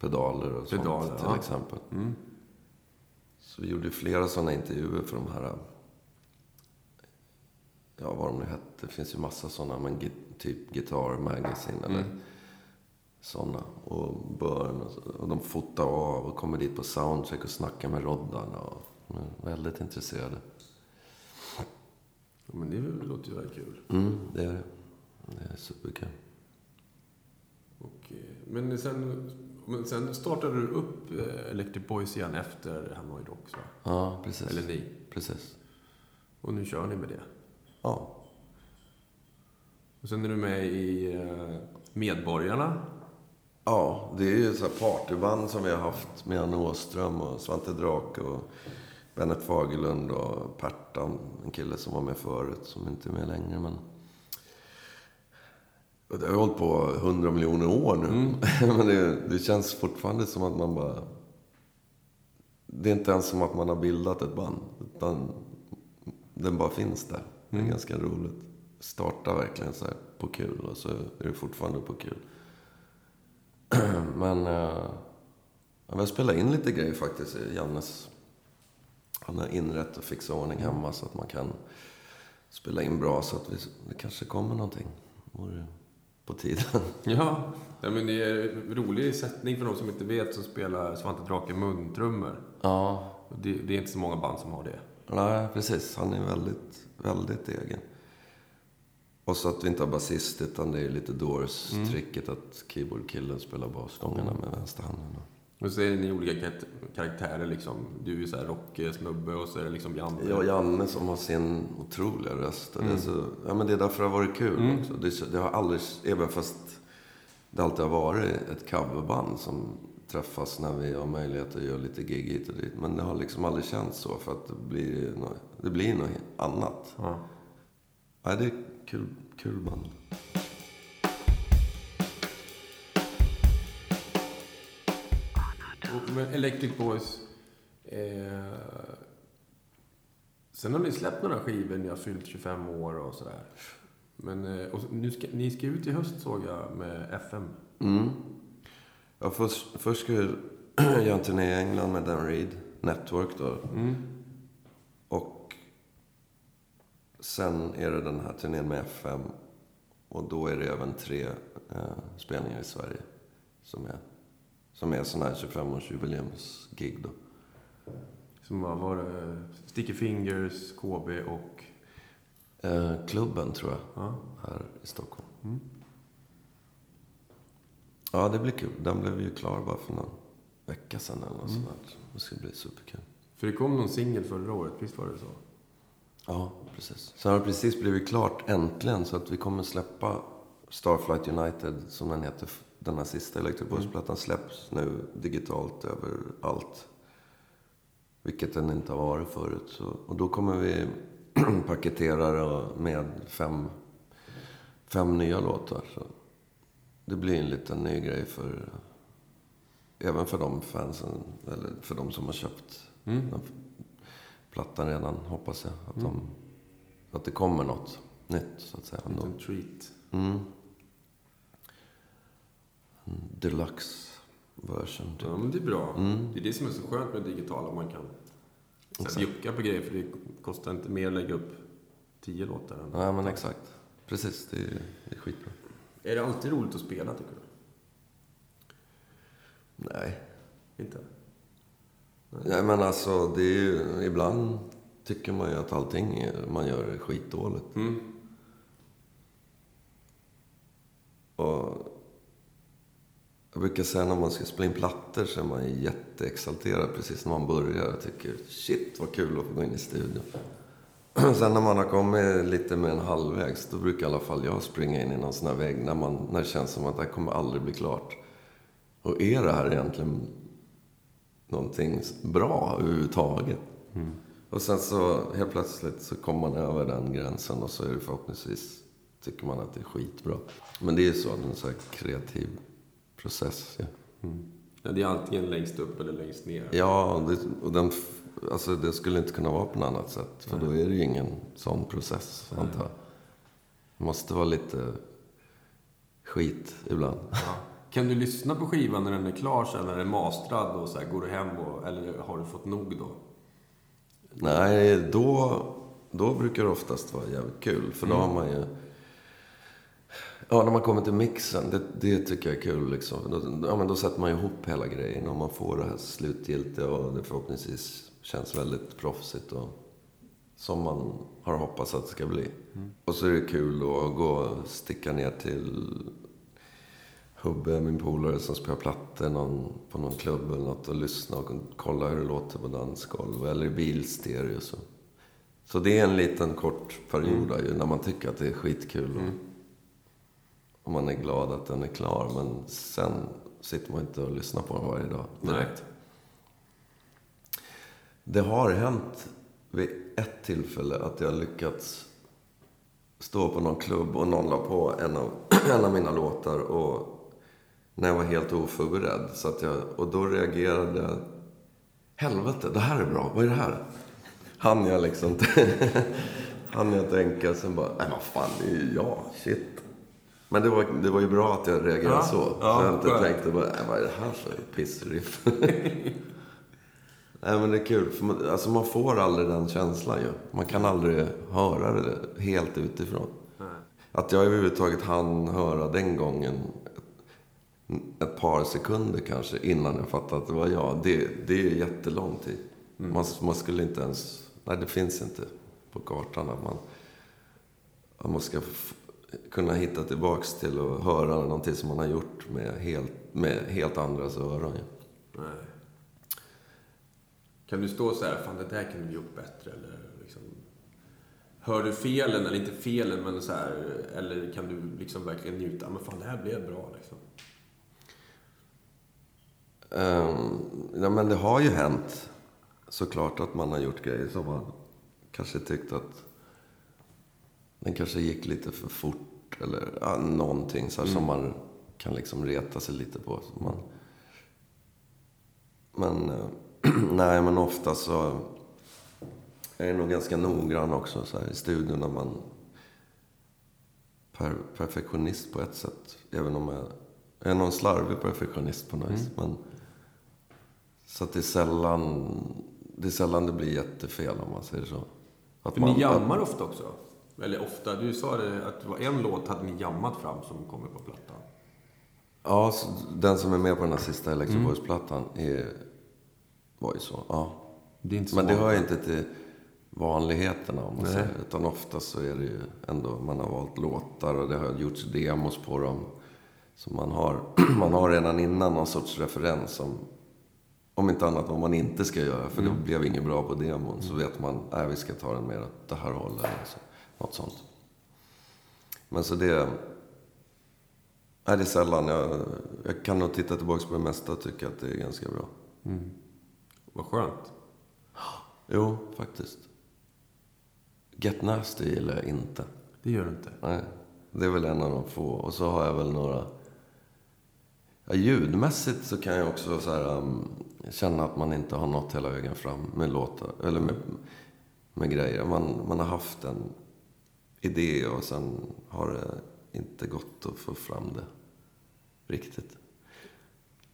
Pedaler och sånt till exempel. Mm. Så vi gjorde flera sådana intervjuer för de här, vad de nu hette. Det finns ju massa sådana, men typ Guitar Magazine eller sådana. Och Burn och de fotar av och kommer dit på soundcheck och snackar med roddarna. Och de är väldigt intresserade. Men det låter ju väldigt kul. Mm, det är det. Det är superkul. Okej. Men sen startade du upp Electric Boys igen efter Hanoi Rocks, va? Ja, precis. Eller ni. Precis. Och nu kör ni med det? Ja. Och sen är du med i Medborgarna? Ja, det är ju så här partyband som vi har haft med Anna Åström och Svante Drake och... Bennet Fagerlund och Pertan, en kille som var med förut som inte är med längre, men det har hållit på 100 miljoner år nu. Men det känns fortfarande som att man bara, det är inte ens som att man har bildat ett band, utan den bara finns där. Det är ganska roligt. Starta verkligen så här på kul, och så är det fortfarande på kul. Men jag spelar in lite grejer faktiskt i Jannes. Han har inrett och fixat ordning hemma så att man kan spela in bra, så att det kanske kommer någonting på tiden. Ja, men det är en rolig sättning för de som inte vet, så spelar Svante Drake muntrummor. Ja. Det är inte så många band som har det. Nej, precis. Han är väldigt, väldigt egen. Och så att vi inte har basist, utan det är lite Doors-tricket att keyboardkillen spelar basgångarna med vänsterhanden. Och så är ni olika karaktärer liksom. Du är ju såhär rocksnubbe och så är det liksom Janne. Ja, Janne som har sin otroliga röst. Mm. Men det är därför det har varit kul också. Det har aldrig, även fast det alltid har varit ett coverband som träffas när vi har möjlighet att göra lite gig hit och dit. Men det har liksom aldrig känts så, för att det blir något annat. Mm. Ja, det är kul band. Men Electric Boys. Sen har ni släppt några skivor när jag fyllt 25 år och sådär. Men och nu ni ska ut i höst, såg jag, med FM. Mm. Ja, först ska jag göra en turné i England med Dan Reed Network då. Mm. Och sen är det den här turnén med FM. Och då är det även 3 spelningar i Sverige som är sån här 25-årsjubileumsgig då. Som var Sticky Fingers, KB och klubben, tror jag, här i Stockholm. Mm. Ja, det blir kul. Den blev ju klar bara för någon vecka sedan eller något sånt. Det ska bli superkul. För det kom någon singel förra året, visst var det så? Ja, precis. Så har det precis blivit klart äntligen, så att vi kommer släppa Starflight United, som den heter, den här sista Electric Boys-plattan släpps nu digitalt överallt. Vilket den inte har varit förut. Och då kommer vi paketera med 5 nya låtar. Så det blir en liten ny grej även för de fansen, eller för de som har köpt plattan redan, hoppas jag. Att det kommer något nytt, så att säga. En liten treat. Mm. Deluxe-version. Typ. Ja, men det är bra. Mm. Det är det som är så skönt med digitala. Man kan jucka på grejer, för det kostar inte mer att lägga upp 10 låtar. Ja, men exakt. Precis, det är skitbra. Är det alltid roligt att spela, tycker du? Nej. Inte? Nej, men alltså, det är ju, ibland tycker man ju att allting man gör är skitdåligt. Mm. Och jag brukar säga, när man ska spela in plattor så är man jätteexalterad precis när man börjar. Jag tycker, shit vad kul att få gå in i studion. Sen när man har kommit lite mer än halvvägs, då brukar i alla fall jag springa in i någon sån här vägg när det känns som att det här kommer aldrig bli klart. Och är det här egentligen någonting bra överhuvudtaget? Mm. Och sen så helt plötsligt så kommer man över den gränsen, och så är det förhoppningsvis, tycker man att det är skitbra. Men det är ju så, en sån här kreativ process. Ja. Mm. Ja, det är antingen längst upp eller längst ner. Ja, alltså det skulle inte kunna vara på något annat sätt. För då är det ju ingen sån process, antar jag. Det måste vara lite skit ibland. Ja. Kan du lyssna på skivan när den är klar, sen när den är mastrad, och så här, går du hem eller har du fått nog då? Nej, då brukar det oftast vara jävligt kul. För då har man ju... Ja, när man kommer till mixen, det tycker jag är kul liksom. Då sätter man ihop hela grejen, och man får det här slutgiltiga, och det förhoppningsvis känns väldigt proffsigt och som man har hoppats att det ska bli. Mm. Och så är det kul då att gå och sticka ner till Hubbe, min polare som spelar plattor på någon klubb eller något, och lyssna och kolla hur det låter på dansgolv eller i bilstereo. Så det är en liten kort period där, ju, när man tycker att det är skitkul och man är glad att den är klar, men sen sitter man inte och lyssnar på den varje dag direkt. Nej. Det har hänt vid ett tillfälle att jag lyckats stå på någon klubb och någon la på en av mina låtar, och när jag var helt oförberedd, så att och då reagerade jag, helvete, det här är bra, vad är det här? Han jag liksom hann jag tänka, sen bara, nej vad fan, det är ju jag, shit. Men det var ju bra att jag reagerade så. Ja, så jag inte tänkte bara, vad är det här för pissriff? Nej, men det är kul. För man får aldrig den känslan ju. Man kan aldrig höra det helt utifrån. Nej. Att jag överhuvudtaget hann höra den gången ett par sekunder kanske innan jag fattade att det var jag. Det är jättelång tid. Mm. Man skulle inte ens... Nej, det finns inte på kartan att man ska... kunna hitta tillbaks till och höra någonting som man har gjort med helt andras öron. Nej. Kan du stå så här, fan det där kunde vi gjort bättre, eller liksom, hör du felen eller inte felen, men så här, eller kan du liksom verkligen njuta, men fan det här blev bra liksom? Ja, men det har ju hänt såklart att man har gjort grejer som man kanske tyckte att den kanske gick lite för fort, eller någonting så här, som man kan liksom reta sig lite på. Men ofta så är det nog ganska noggrann också så här, i studion när man perfektionist på ett sätt. Även om jag är någon slarvig perfektionist på något vis. Men, så att det är sällan det blir jättefel, om man säger så. Att man, ni jammar ofta också. Eller ofta, du sa det, att det var en låt hade ni jammat fram som kommer på plattan. Ja, den som är med på den här sista Electric Boys-plattan var ju så, ja. Det är inte så, men det hör inte till vanligheterna, om man säger. Utan ofta så är det ju ändå, man har valt låtar och det har gjorts demos på dem. Så man har redan innan någon sorts referens om inte annat vad man inte ska göra. För det blev inget bra på demon. Så vet man, nej, vi ska ta den mer åt det här hållet. Alltså, något sånt. Men så det... Nej, det är sällan. Jag kan nog titta tillbaka på det mesta och tycka att det är ganska bra. Mm. Vad skönt. Jo, faktiskt. Get Nasty gillar jag inte. Det gör du inte? Nej, det är väl en av de få. Och så har jag väl några... Ja, ljudmässigt så kan jag också så här, känna att man inte har nått hela vägen fram med låtar. Eller med grejer. Man har haft en idé och sen har det... inte gott att få fram det riktigt.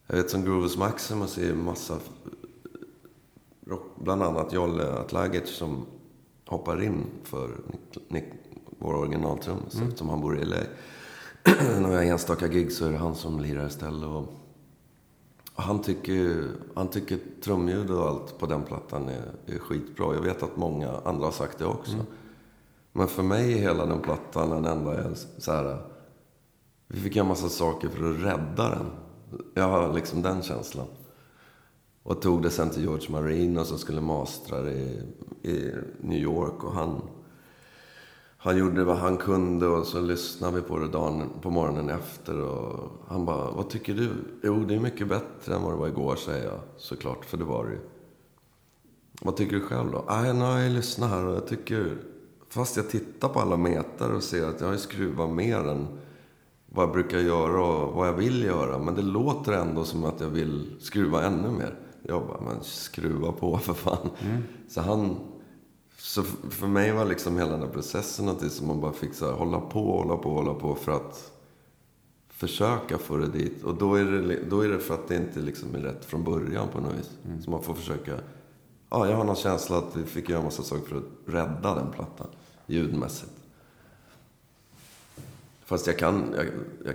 Jag vet som Groovus Maximus är massa rock, bland annat Jolle Atlagic som hoppar in för vår originaltrum eftersom han bor i LA. Några enstaka gig så är det han som lirar istället och han tycker trumljud och allt på den plattan är skitbra. Jag vet att många andra har sagt det också. Mm. Men för mig är hela den plattan den enda jag så här, vi fick en massa saker för att rädda den. Jag har liksom den känslan. Och tog det sen till George Marino som skulle mastra det i New York. Och han gjorde vad han kunde och så lyssnade vi på det dagen, på morgonen efter. Och han bara, vad tycker du? Jo, det är mycket bättre än vad det var igår, säger jag. Såklart, för det var det ju. Vad tycker du själv då? Nu har jag lyssnat här och jag tycker... Fast jag tittar på alla meter och ser att jag har skruvat mer än vad jag brukar göra och vad jag vill göra. Men det låter ändå som att jag vill skruva ännu mer. Jag bara, men skruva på för fan. Mm. Så för mig var liksom hela den här processen att det som man bara fick så här, hålla på för att försöka få det dit. Och då är det för att det inte liksom är rätt från början på något vis. Mm. Så man får försöka... Ja, jag har någon känsla att vi fick göra en massa saker för att rädda den plattan, ljudmässigt. Fast jag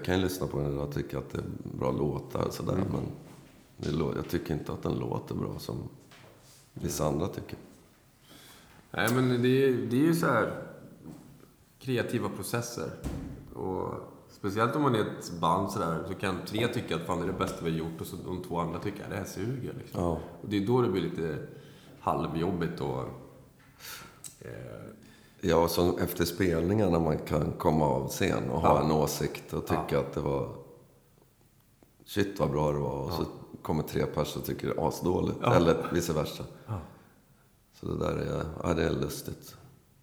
kan lyssna på den och tycka att det är bra låtar och sådär, men jag tycker inte att den låter bra som vissa andra tycker. Nej, men det är ju så här kreativa processer. Och speciellt om man är ett band sådär, så kan 3 tycka att fan det är det bästa vi har gjort och så de 2 andra tycker att det här suger liksom. Ja. Och det är då det blir lite... halvjobbigt och... Ja, så efter spelningarna man kan komma av scen och ha en åsikt och tycka att det var... Shit vad bra det var. Och så kommer 3 personer och tycker det är asdåligt. Ja. Eller vice versa. Ja. Så det där är... Ja, det är lustigt.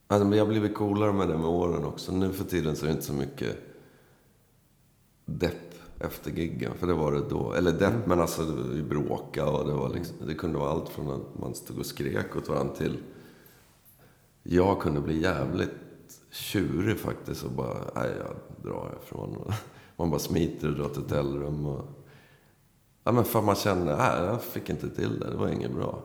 Alltså, men jag har blivit coolare med det med åren också. Nu för tiden så är det inte så mycket depp efter giggen, för det var det då. Eller depp, men alltså vi bråkade och det var liksom, det kunde vara allt från att man stod och skrek åt varandra till jag kunde bli jävligt tjurig faktiskt och bara, nej jag drar ifrån och man bara smiter och drar till hotellrum och ja men fan man känner, nej jag fick inte till det var inget bra.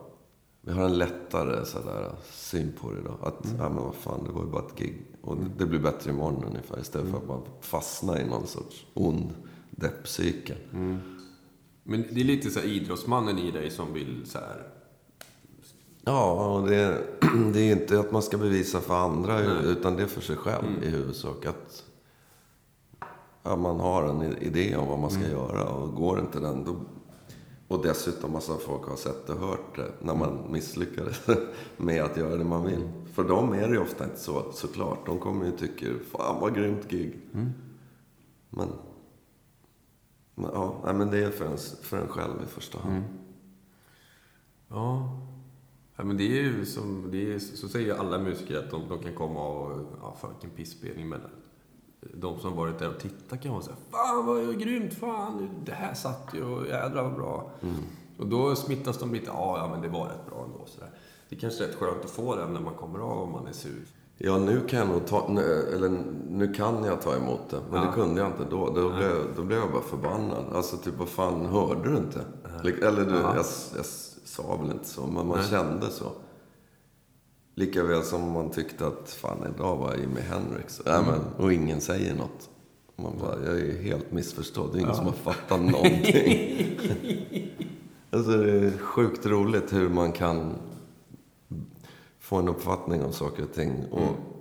Vi har en lättare sådär syn på det då, att ja men vad fan, det var ju bara ett gig och det blir bättre imorgon ungefär istället för att man fastnar i någon sorts ond deppcykeln. Mm. Men det är lite så här idrottsmannen i dig som vill så här... Ja, det är inte att man ska bevisa för andra utan det är för sig själv i huvudsak att ja, man har en idé om vad man ska göra och går inte den då... Och dessutom massa folk har sett och hört det när man misslyckades med att göra det man vill. För dem är det ju ofta inte så, såklart. De kommer ju tycka, fan vad grymt gig. Mm. Men, ja, men det är för en själv i första hand. Mm. Ja, men det är ju som det är, så säger alla musiker att de kan komma och fan vilken pissspelning, men de som varit där och tittat kan vara så här, fan vad grymt, fan det här satt ju och jädra var bra. Och då smittas de lite, ja men det var rätt bra ändå så där. Det är kanske rätt skönt att få den när man kommer av om man är sur. Ja, nu kan jag ta emot det. Men det kunde jag inte då. Då blev jag bara förbannad. Alltså typ, vad fan, hörde du inte? Eller du, jag sa väl inte så. Men man kände så. Lika väl som man tyckte att fan, idag var jag i med Hendrix. Och ingen säger något. Man bara, jag är helt missförstådd. Det är ingen som har fattat någonting. Alltså det är sjukt roligt hur man kan få en uppfattning om saker och ting.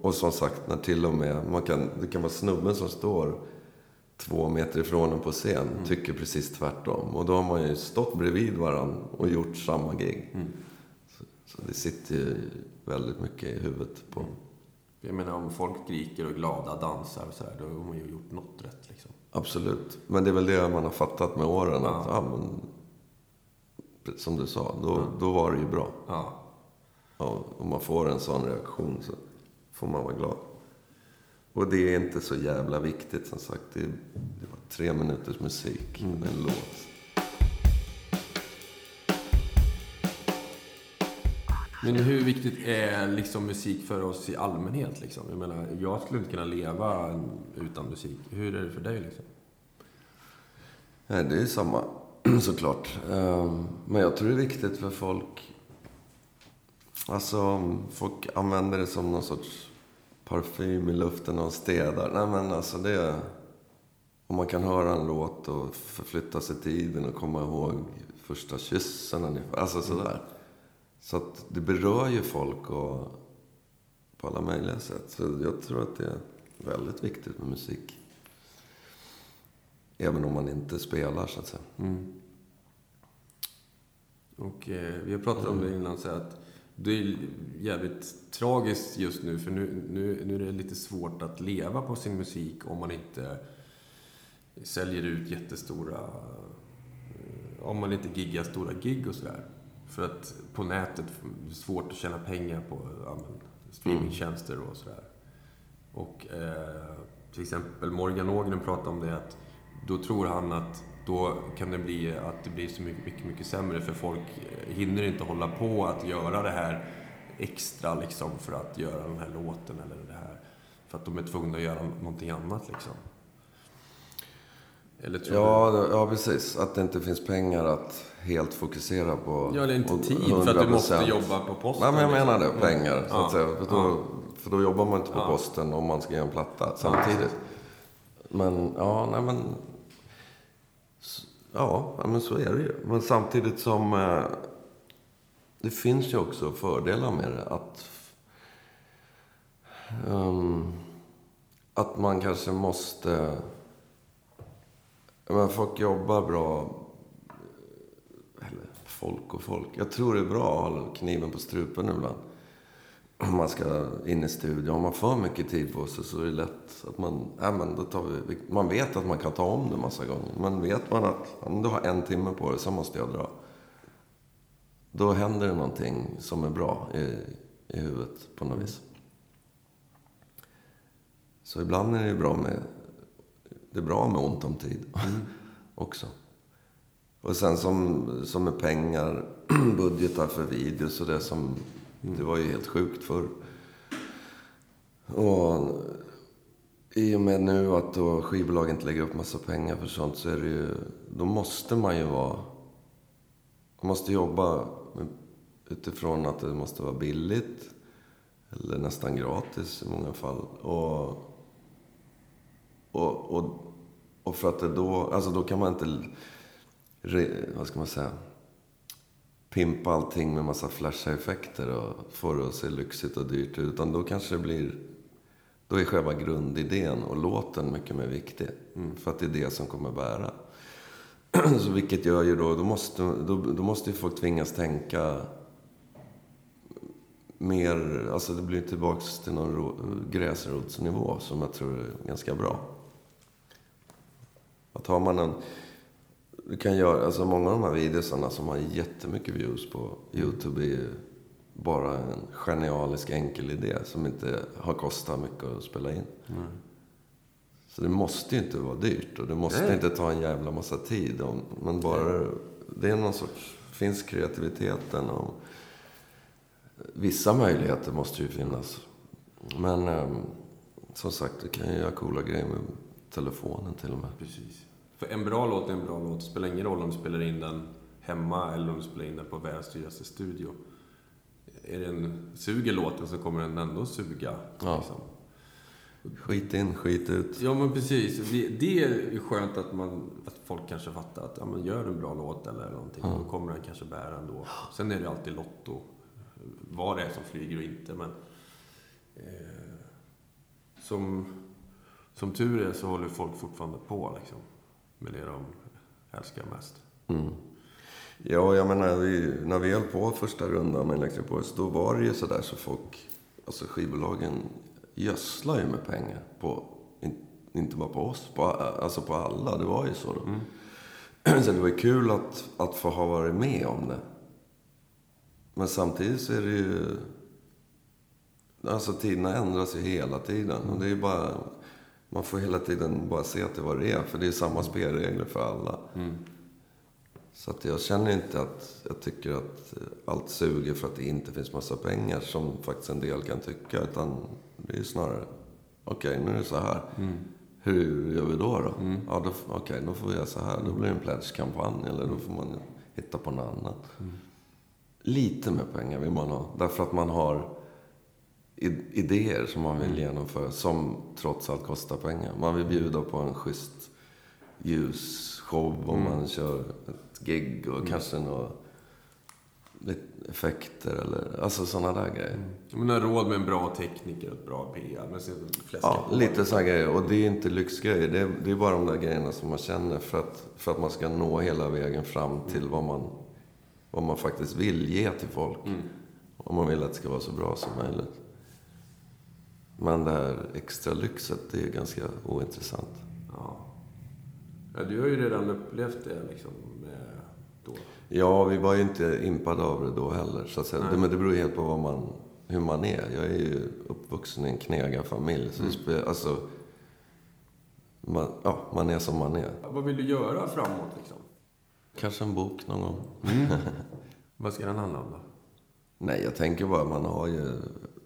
Och som sagt, när till och med det kan vara snubben som står 2 meter ifrån en på scen tycker precis tvärtom. Och då har man ju stått bredvid varandra och gjort samma gig. Så det sitter ju väldigt mycket i huvudet på. Jag menar, om folk griker och glada dansar och så här, då har man ju gjort något rätt liksom. Absolut. Men det är väl det man har fattat med åren. Ja. Att, men, som du sa, då var det ju bra. Ja. Ja, om man får en sån reaktion så får man vara glad. Och det är inte så jävla viktigt, som sagt. Det var 3 minuters musik med en låt. Men hur viktigt är liksom musik för oss i allmänhet liksom? Jag menar, jag skulle inte kunna leva utan musik. Hur är det för dig liksom? Nej, det är samma såklart. Men jag tror det är viktigt för folk. Alltså, folk använder det som någon sorts parfym i luften och städar. Nej, men alltså det är... Om man kan höra en låt och förflytta sig till tiden och komma ihåg första kyssen. Alltså sådär. Så att det berör ju folk och på alla möjliga sätt. Så jag tror att det är väldigt viktigt med musik. Även om man inte spelar, så att säga. Mm. Och vi har pratat om det innan, så att det är jävligt tragiskt just nu. För nu är det lite svårt att leva på sin musik om man inte säljer ut jättestora... Om man inte giggar stora gig och sådär. För att på nätet är det svårt att tjäna pengar på streamingtjänster och sådär. Och till exempel Morgan Ågren pratade om det, att då tror han att då kan det bli att det blir så mycket sämre, för folk hinner inte hålla på att göra det här extra liksom för att göra den här låten eller det här. För att de är tvungna att göra någonting annat liksom. Ja, precis. Att det inte finns pengar att helt fokusera på. Ja, det är inte tid för att du måste jobba på posten. Nej, men jag menar det. Pengar. Så att säga. För då jobbar man inte på posten om man ska göra en platta samtidigt. Men men så är det ju. Men samtidigt som det finns ju också fördelar med det. Att man kanske måste... Men folk jobbar bra, eller folk. Jag tror det är bra att hålla kniven på strupen ibland. Om man ska in i studion, om man får mycket tid på sig, så är det lätt att man vet att man kan ta om det massa gånger. Men vet man att om du har 1 timme på det, så måste jag dra. Då händer det någonting som är bra i huvudet på något vis. Så ibland är det bra med... Det är bra med ont om tid också. Och sen som med pengar, budgetar för videos och det som... Det var ju helt sjukt förr. Och i och med nu att då skivbolagen inte lägger upp massa pengar för sånt, så är det ju... Då måste man ju vara... Man måste jobba utifrån att det måste vara billigt. Eller nästan gratis i många fall. Och för att det då... Alltså då kan man inte... vad ska man säga? Pimpa allting med massa flasha-effekter och få det att se lyxigt och dyrt ut. Utan då kanske det blir... Då är själva grundidén och låten mycket mer viktig. För att det är det som kommer bära. Så vilket gör ju då... Då måste ju folk tvingas tänka... Mer... Alltså det blir tillbaks till någon gräsrotsnivå som jag tror är ganska bra. Att har man en... Du kan göra... Alltså många av de här videosarna som har jättemycket views på YouTube är ju bara en genialisk enkel idé som inte har kostat mycket att spela in. Så det måste ju inte vara dyrt och det måste inte ta en jävla massa tid. Men bara... Det är någon sorts... Finns kreativiteten och... Vissa möjligheter måste ju finnas. Men som sagt, du kan ju göra coola grejer med telefonen till och med. Precis. För en bra låt är en bra låt. Det spelar ingen roll om du spelar in den hemma eller om du spelar in den på världens dyraste studio. Är det en sugerlåten så kommer den ändå suga. Ja. Liksom. Skit in, skit ut. Ja, men precis. Det är skönt att folk kanske fattar att ja, men gör en bra låt eller någonting. Ja. Då kommer den kanske bära ändå. Sen är det alltid lotto. Vad det är som flyger och inte. Men som tur är så håller folk fortfarande på liksom, med det de älskar mest. Mm. Ja, jag menar, när vi höll på första rundan med Electric Boys, då var det ju sådär så folk, alltså skivbolagen gödslar ju med pengar på, inte bara på oss, alltså på alla, det var ju så då. Mm. Så det var ju kul att få ha varit med om det. Men samtidigt så är det ju, alltså tiderna ändras ju hela tiden. Och det är ju bara, man får hela tiden bara se att det var det, för det är samma spelregler för alla. Mm. Så att jag känner inte att jag tycker att allt suger för att det inte finns massa pengar som faktiskt en del kan tycka, utan det är snarare okej, nu är det så här. Mm. Hur gör vi då? Mm. Ja, då får vi göra så här. Då blir det en pledge-kampanj eller då får man hitta på något annat. Mm. Lite mer pengar vill man ha, därför att man har idéer som man vill genomföra som trots allt kostar pengar. Man vill bjuda på en schysst ljusshow och man kör ett gig och kanske några effekter eller alltså sådana där grejer. Man har råd med en bra tekniker och ett bra PR. Men så är det lite sådana grejer, och det är inte lyxgrejer. Det är bara de där grejerna som man känner för att man ska nå hela vägen fram till vad man faktiskt vill ge till folk. Mm. Om man vill att det ska vara så bra som möjligt. Men det här extra lyxet, det är ganska ointressant. Ja, du har ju redan upplevt det liksom då. Ja, vi var ju inte impade av det då heller. Så att säga. Men det beror helt på hur man är. Jag är ju uppvuxen i en knegarfamilj. Så alltså, man är som man är. Vad vill du göra framåt liksom? Kanske en bok någon gång. Vad ska den handla om då? Nej, jag tänker bara man har ju...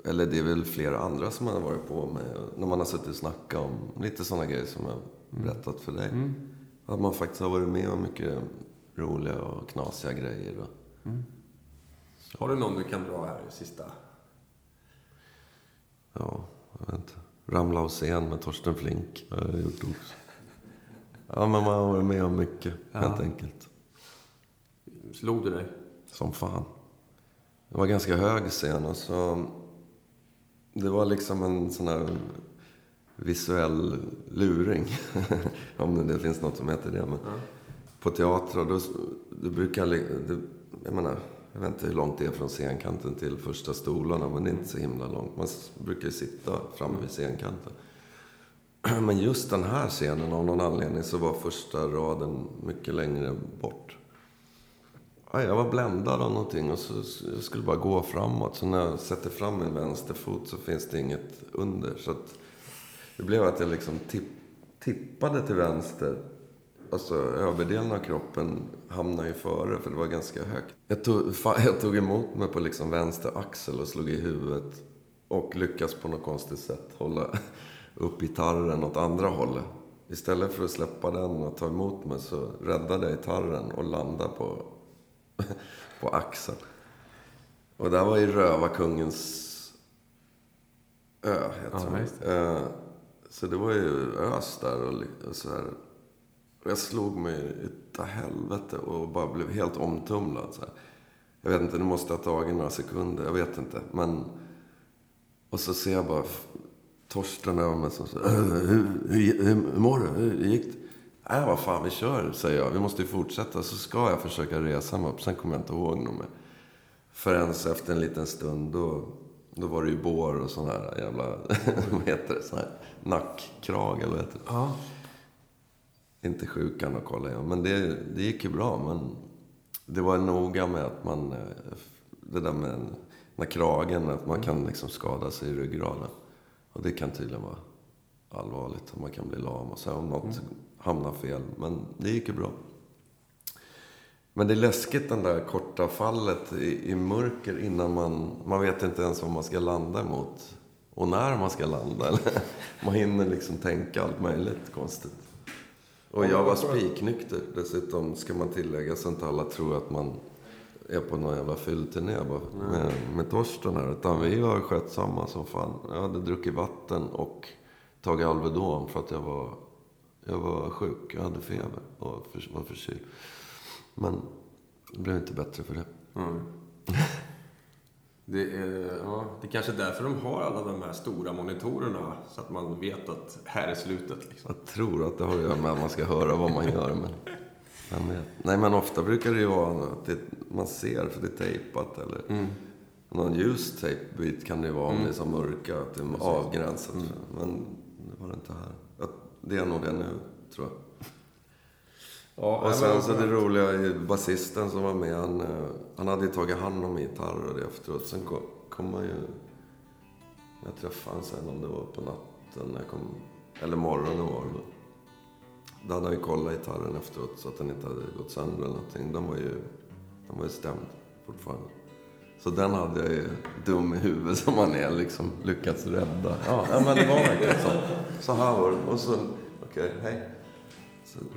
Eller det är väl flera andra som man har varit på med. När man har suttit och snackat om lite sådana grejer som jag berättat för dig. Mm. Att man faktiskt har varit med om mycket roliga och knasiga grejer. Har du någon du kan dra här i sista? Ja, jag vet inte. Ramla och sen med Torsten Flink. Jag har gjort också. Ja, men man har varit med om mycket, helt enkelt. Slog du dig? Som fan. Det var ganska hög scen och så... Det var liksom en sån här visuell luring. Om det finns något som heter det. Men på teatrar, då brukar... Jag vet inte hur långt det är från scenkanten till första stolarna. Men det är inte så himla långt. Man brukar ju sitta framme vid scenkanten. Men just den här scenen, av någon anledning, så var första raden mycket längre bort. Jag var bländad av någonting och så jag skulle bara gå framåt. Så när jag sätter fram min vänsterfot så finns det inget under. Så att det blev att jag liksom tippade till vänster. Alltså överdelen av kroppen hamnade ju före, för det var ganska högt. Jag tog emot mig på liksom vänster axel och slog i huvudet. Och lyckas på något konstigt sätt hålla upp gitarren åt andra hållet. Istället för att släppa den och ta emot mig så räddade jag gitarren och landade på axeln. Och där var ju Rövarkungens ö, tror jag. Så det var ju ös där och så här. Och jag slog mig utav helvete och bara blev helt omtumlad så här. Jag vet inte, det måste ha tagit några sekunder, jag vet inte. Men och så ser jag bara Torsten över mig som så här, hur mår du? Hur gick det? Nej, vad fan, vi kör, säger jag. Vi måste ju fortsätta. Så ska jag försöka resa mig upp. Sen kommer jag inte ihåg något mer. Förrän efter en liten stund då var det ju bår och sån här jävla, vad heter det, sån här nackkrag eller vad heter det? Ja. Inte sjukan att kolla igen. Men det gick ju bra. Men det var noga med att man, det där med när kragen, att man kan liksom skada sig i ryggraden. Och det kan tydligen vara allvarligt. Man kan bli lam och så här, om något... hamna fel, men det gick ju bra. Men det är läskigt, den där korta fallet i mörker innan man vet inte ens vad man ska landa emot. och när man ska landa. Eller? Man hinner liksom tänka allt möjligt konstigt. Och jag var spiknykter dessutom, ska man tillägga, så inte alla tror att man är på någon jävla fyllturné med Torsten här. Utan vi var skötsamma som fan. Jag hade druckit vatten och tagit Alvedon för att jag var sjuk. Jag hade feber och var förkyld. Men det blev inte bättre för det. Mm. Det är kanske därför de har alla de här stora monitorerna, så att man vet att här är slutet. Liksom. Jag tror att det har att göra med att man ska höra vad man gör. Men vet. Nej, men ofta brukar det ju vara att man ser för det är tejpat. Eller någon ljus tejpbit kan det vara om det är så mörka, att det är avgränsat. Mm. Men det var det inte här. Det är nog det nu, tror jag. Ja, och sen så det roliga är basisten som var med, han hade ju tagit hand om gitarr och det efteråt. Sen kom man ju, jag träffade han sen om det var på natten när jag kom, eller morgonen var det. Då hade han ju kollat gitarren efteråt så att den inte hade gått sönder eller någonting. Den var ju stämd fortfarande. Så den hade jag ju, dum i huvudet som man är, liksom lyckats rädda. Ja men det var verkligen så här var det. Och så, okej, hej.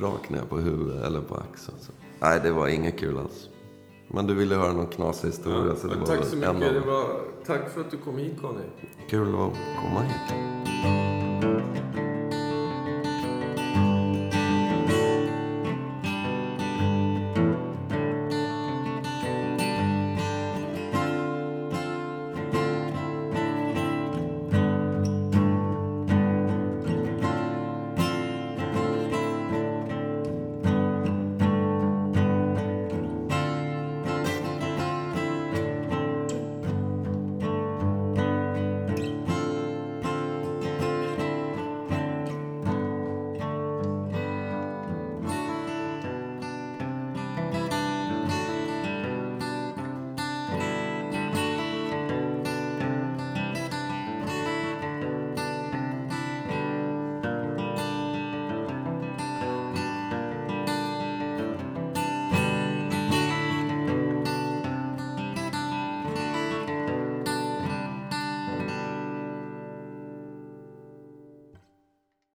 Raknade på huvudet eller på axeln. Så. Nej, det var inget kul alls. Men du ville höra någon knasig historia. Ja, så det var tack så mycket. Tack för att du kom hit, Conny. Kul att komma hit.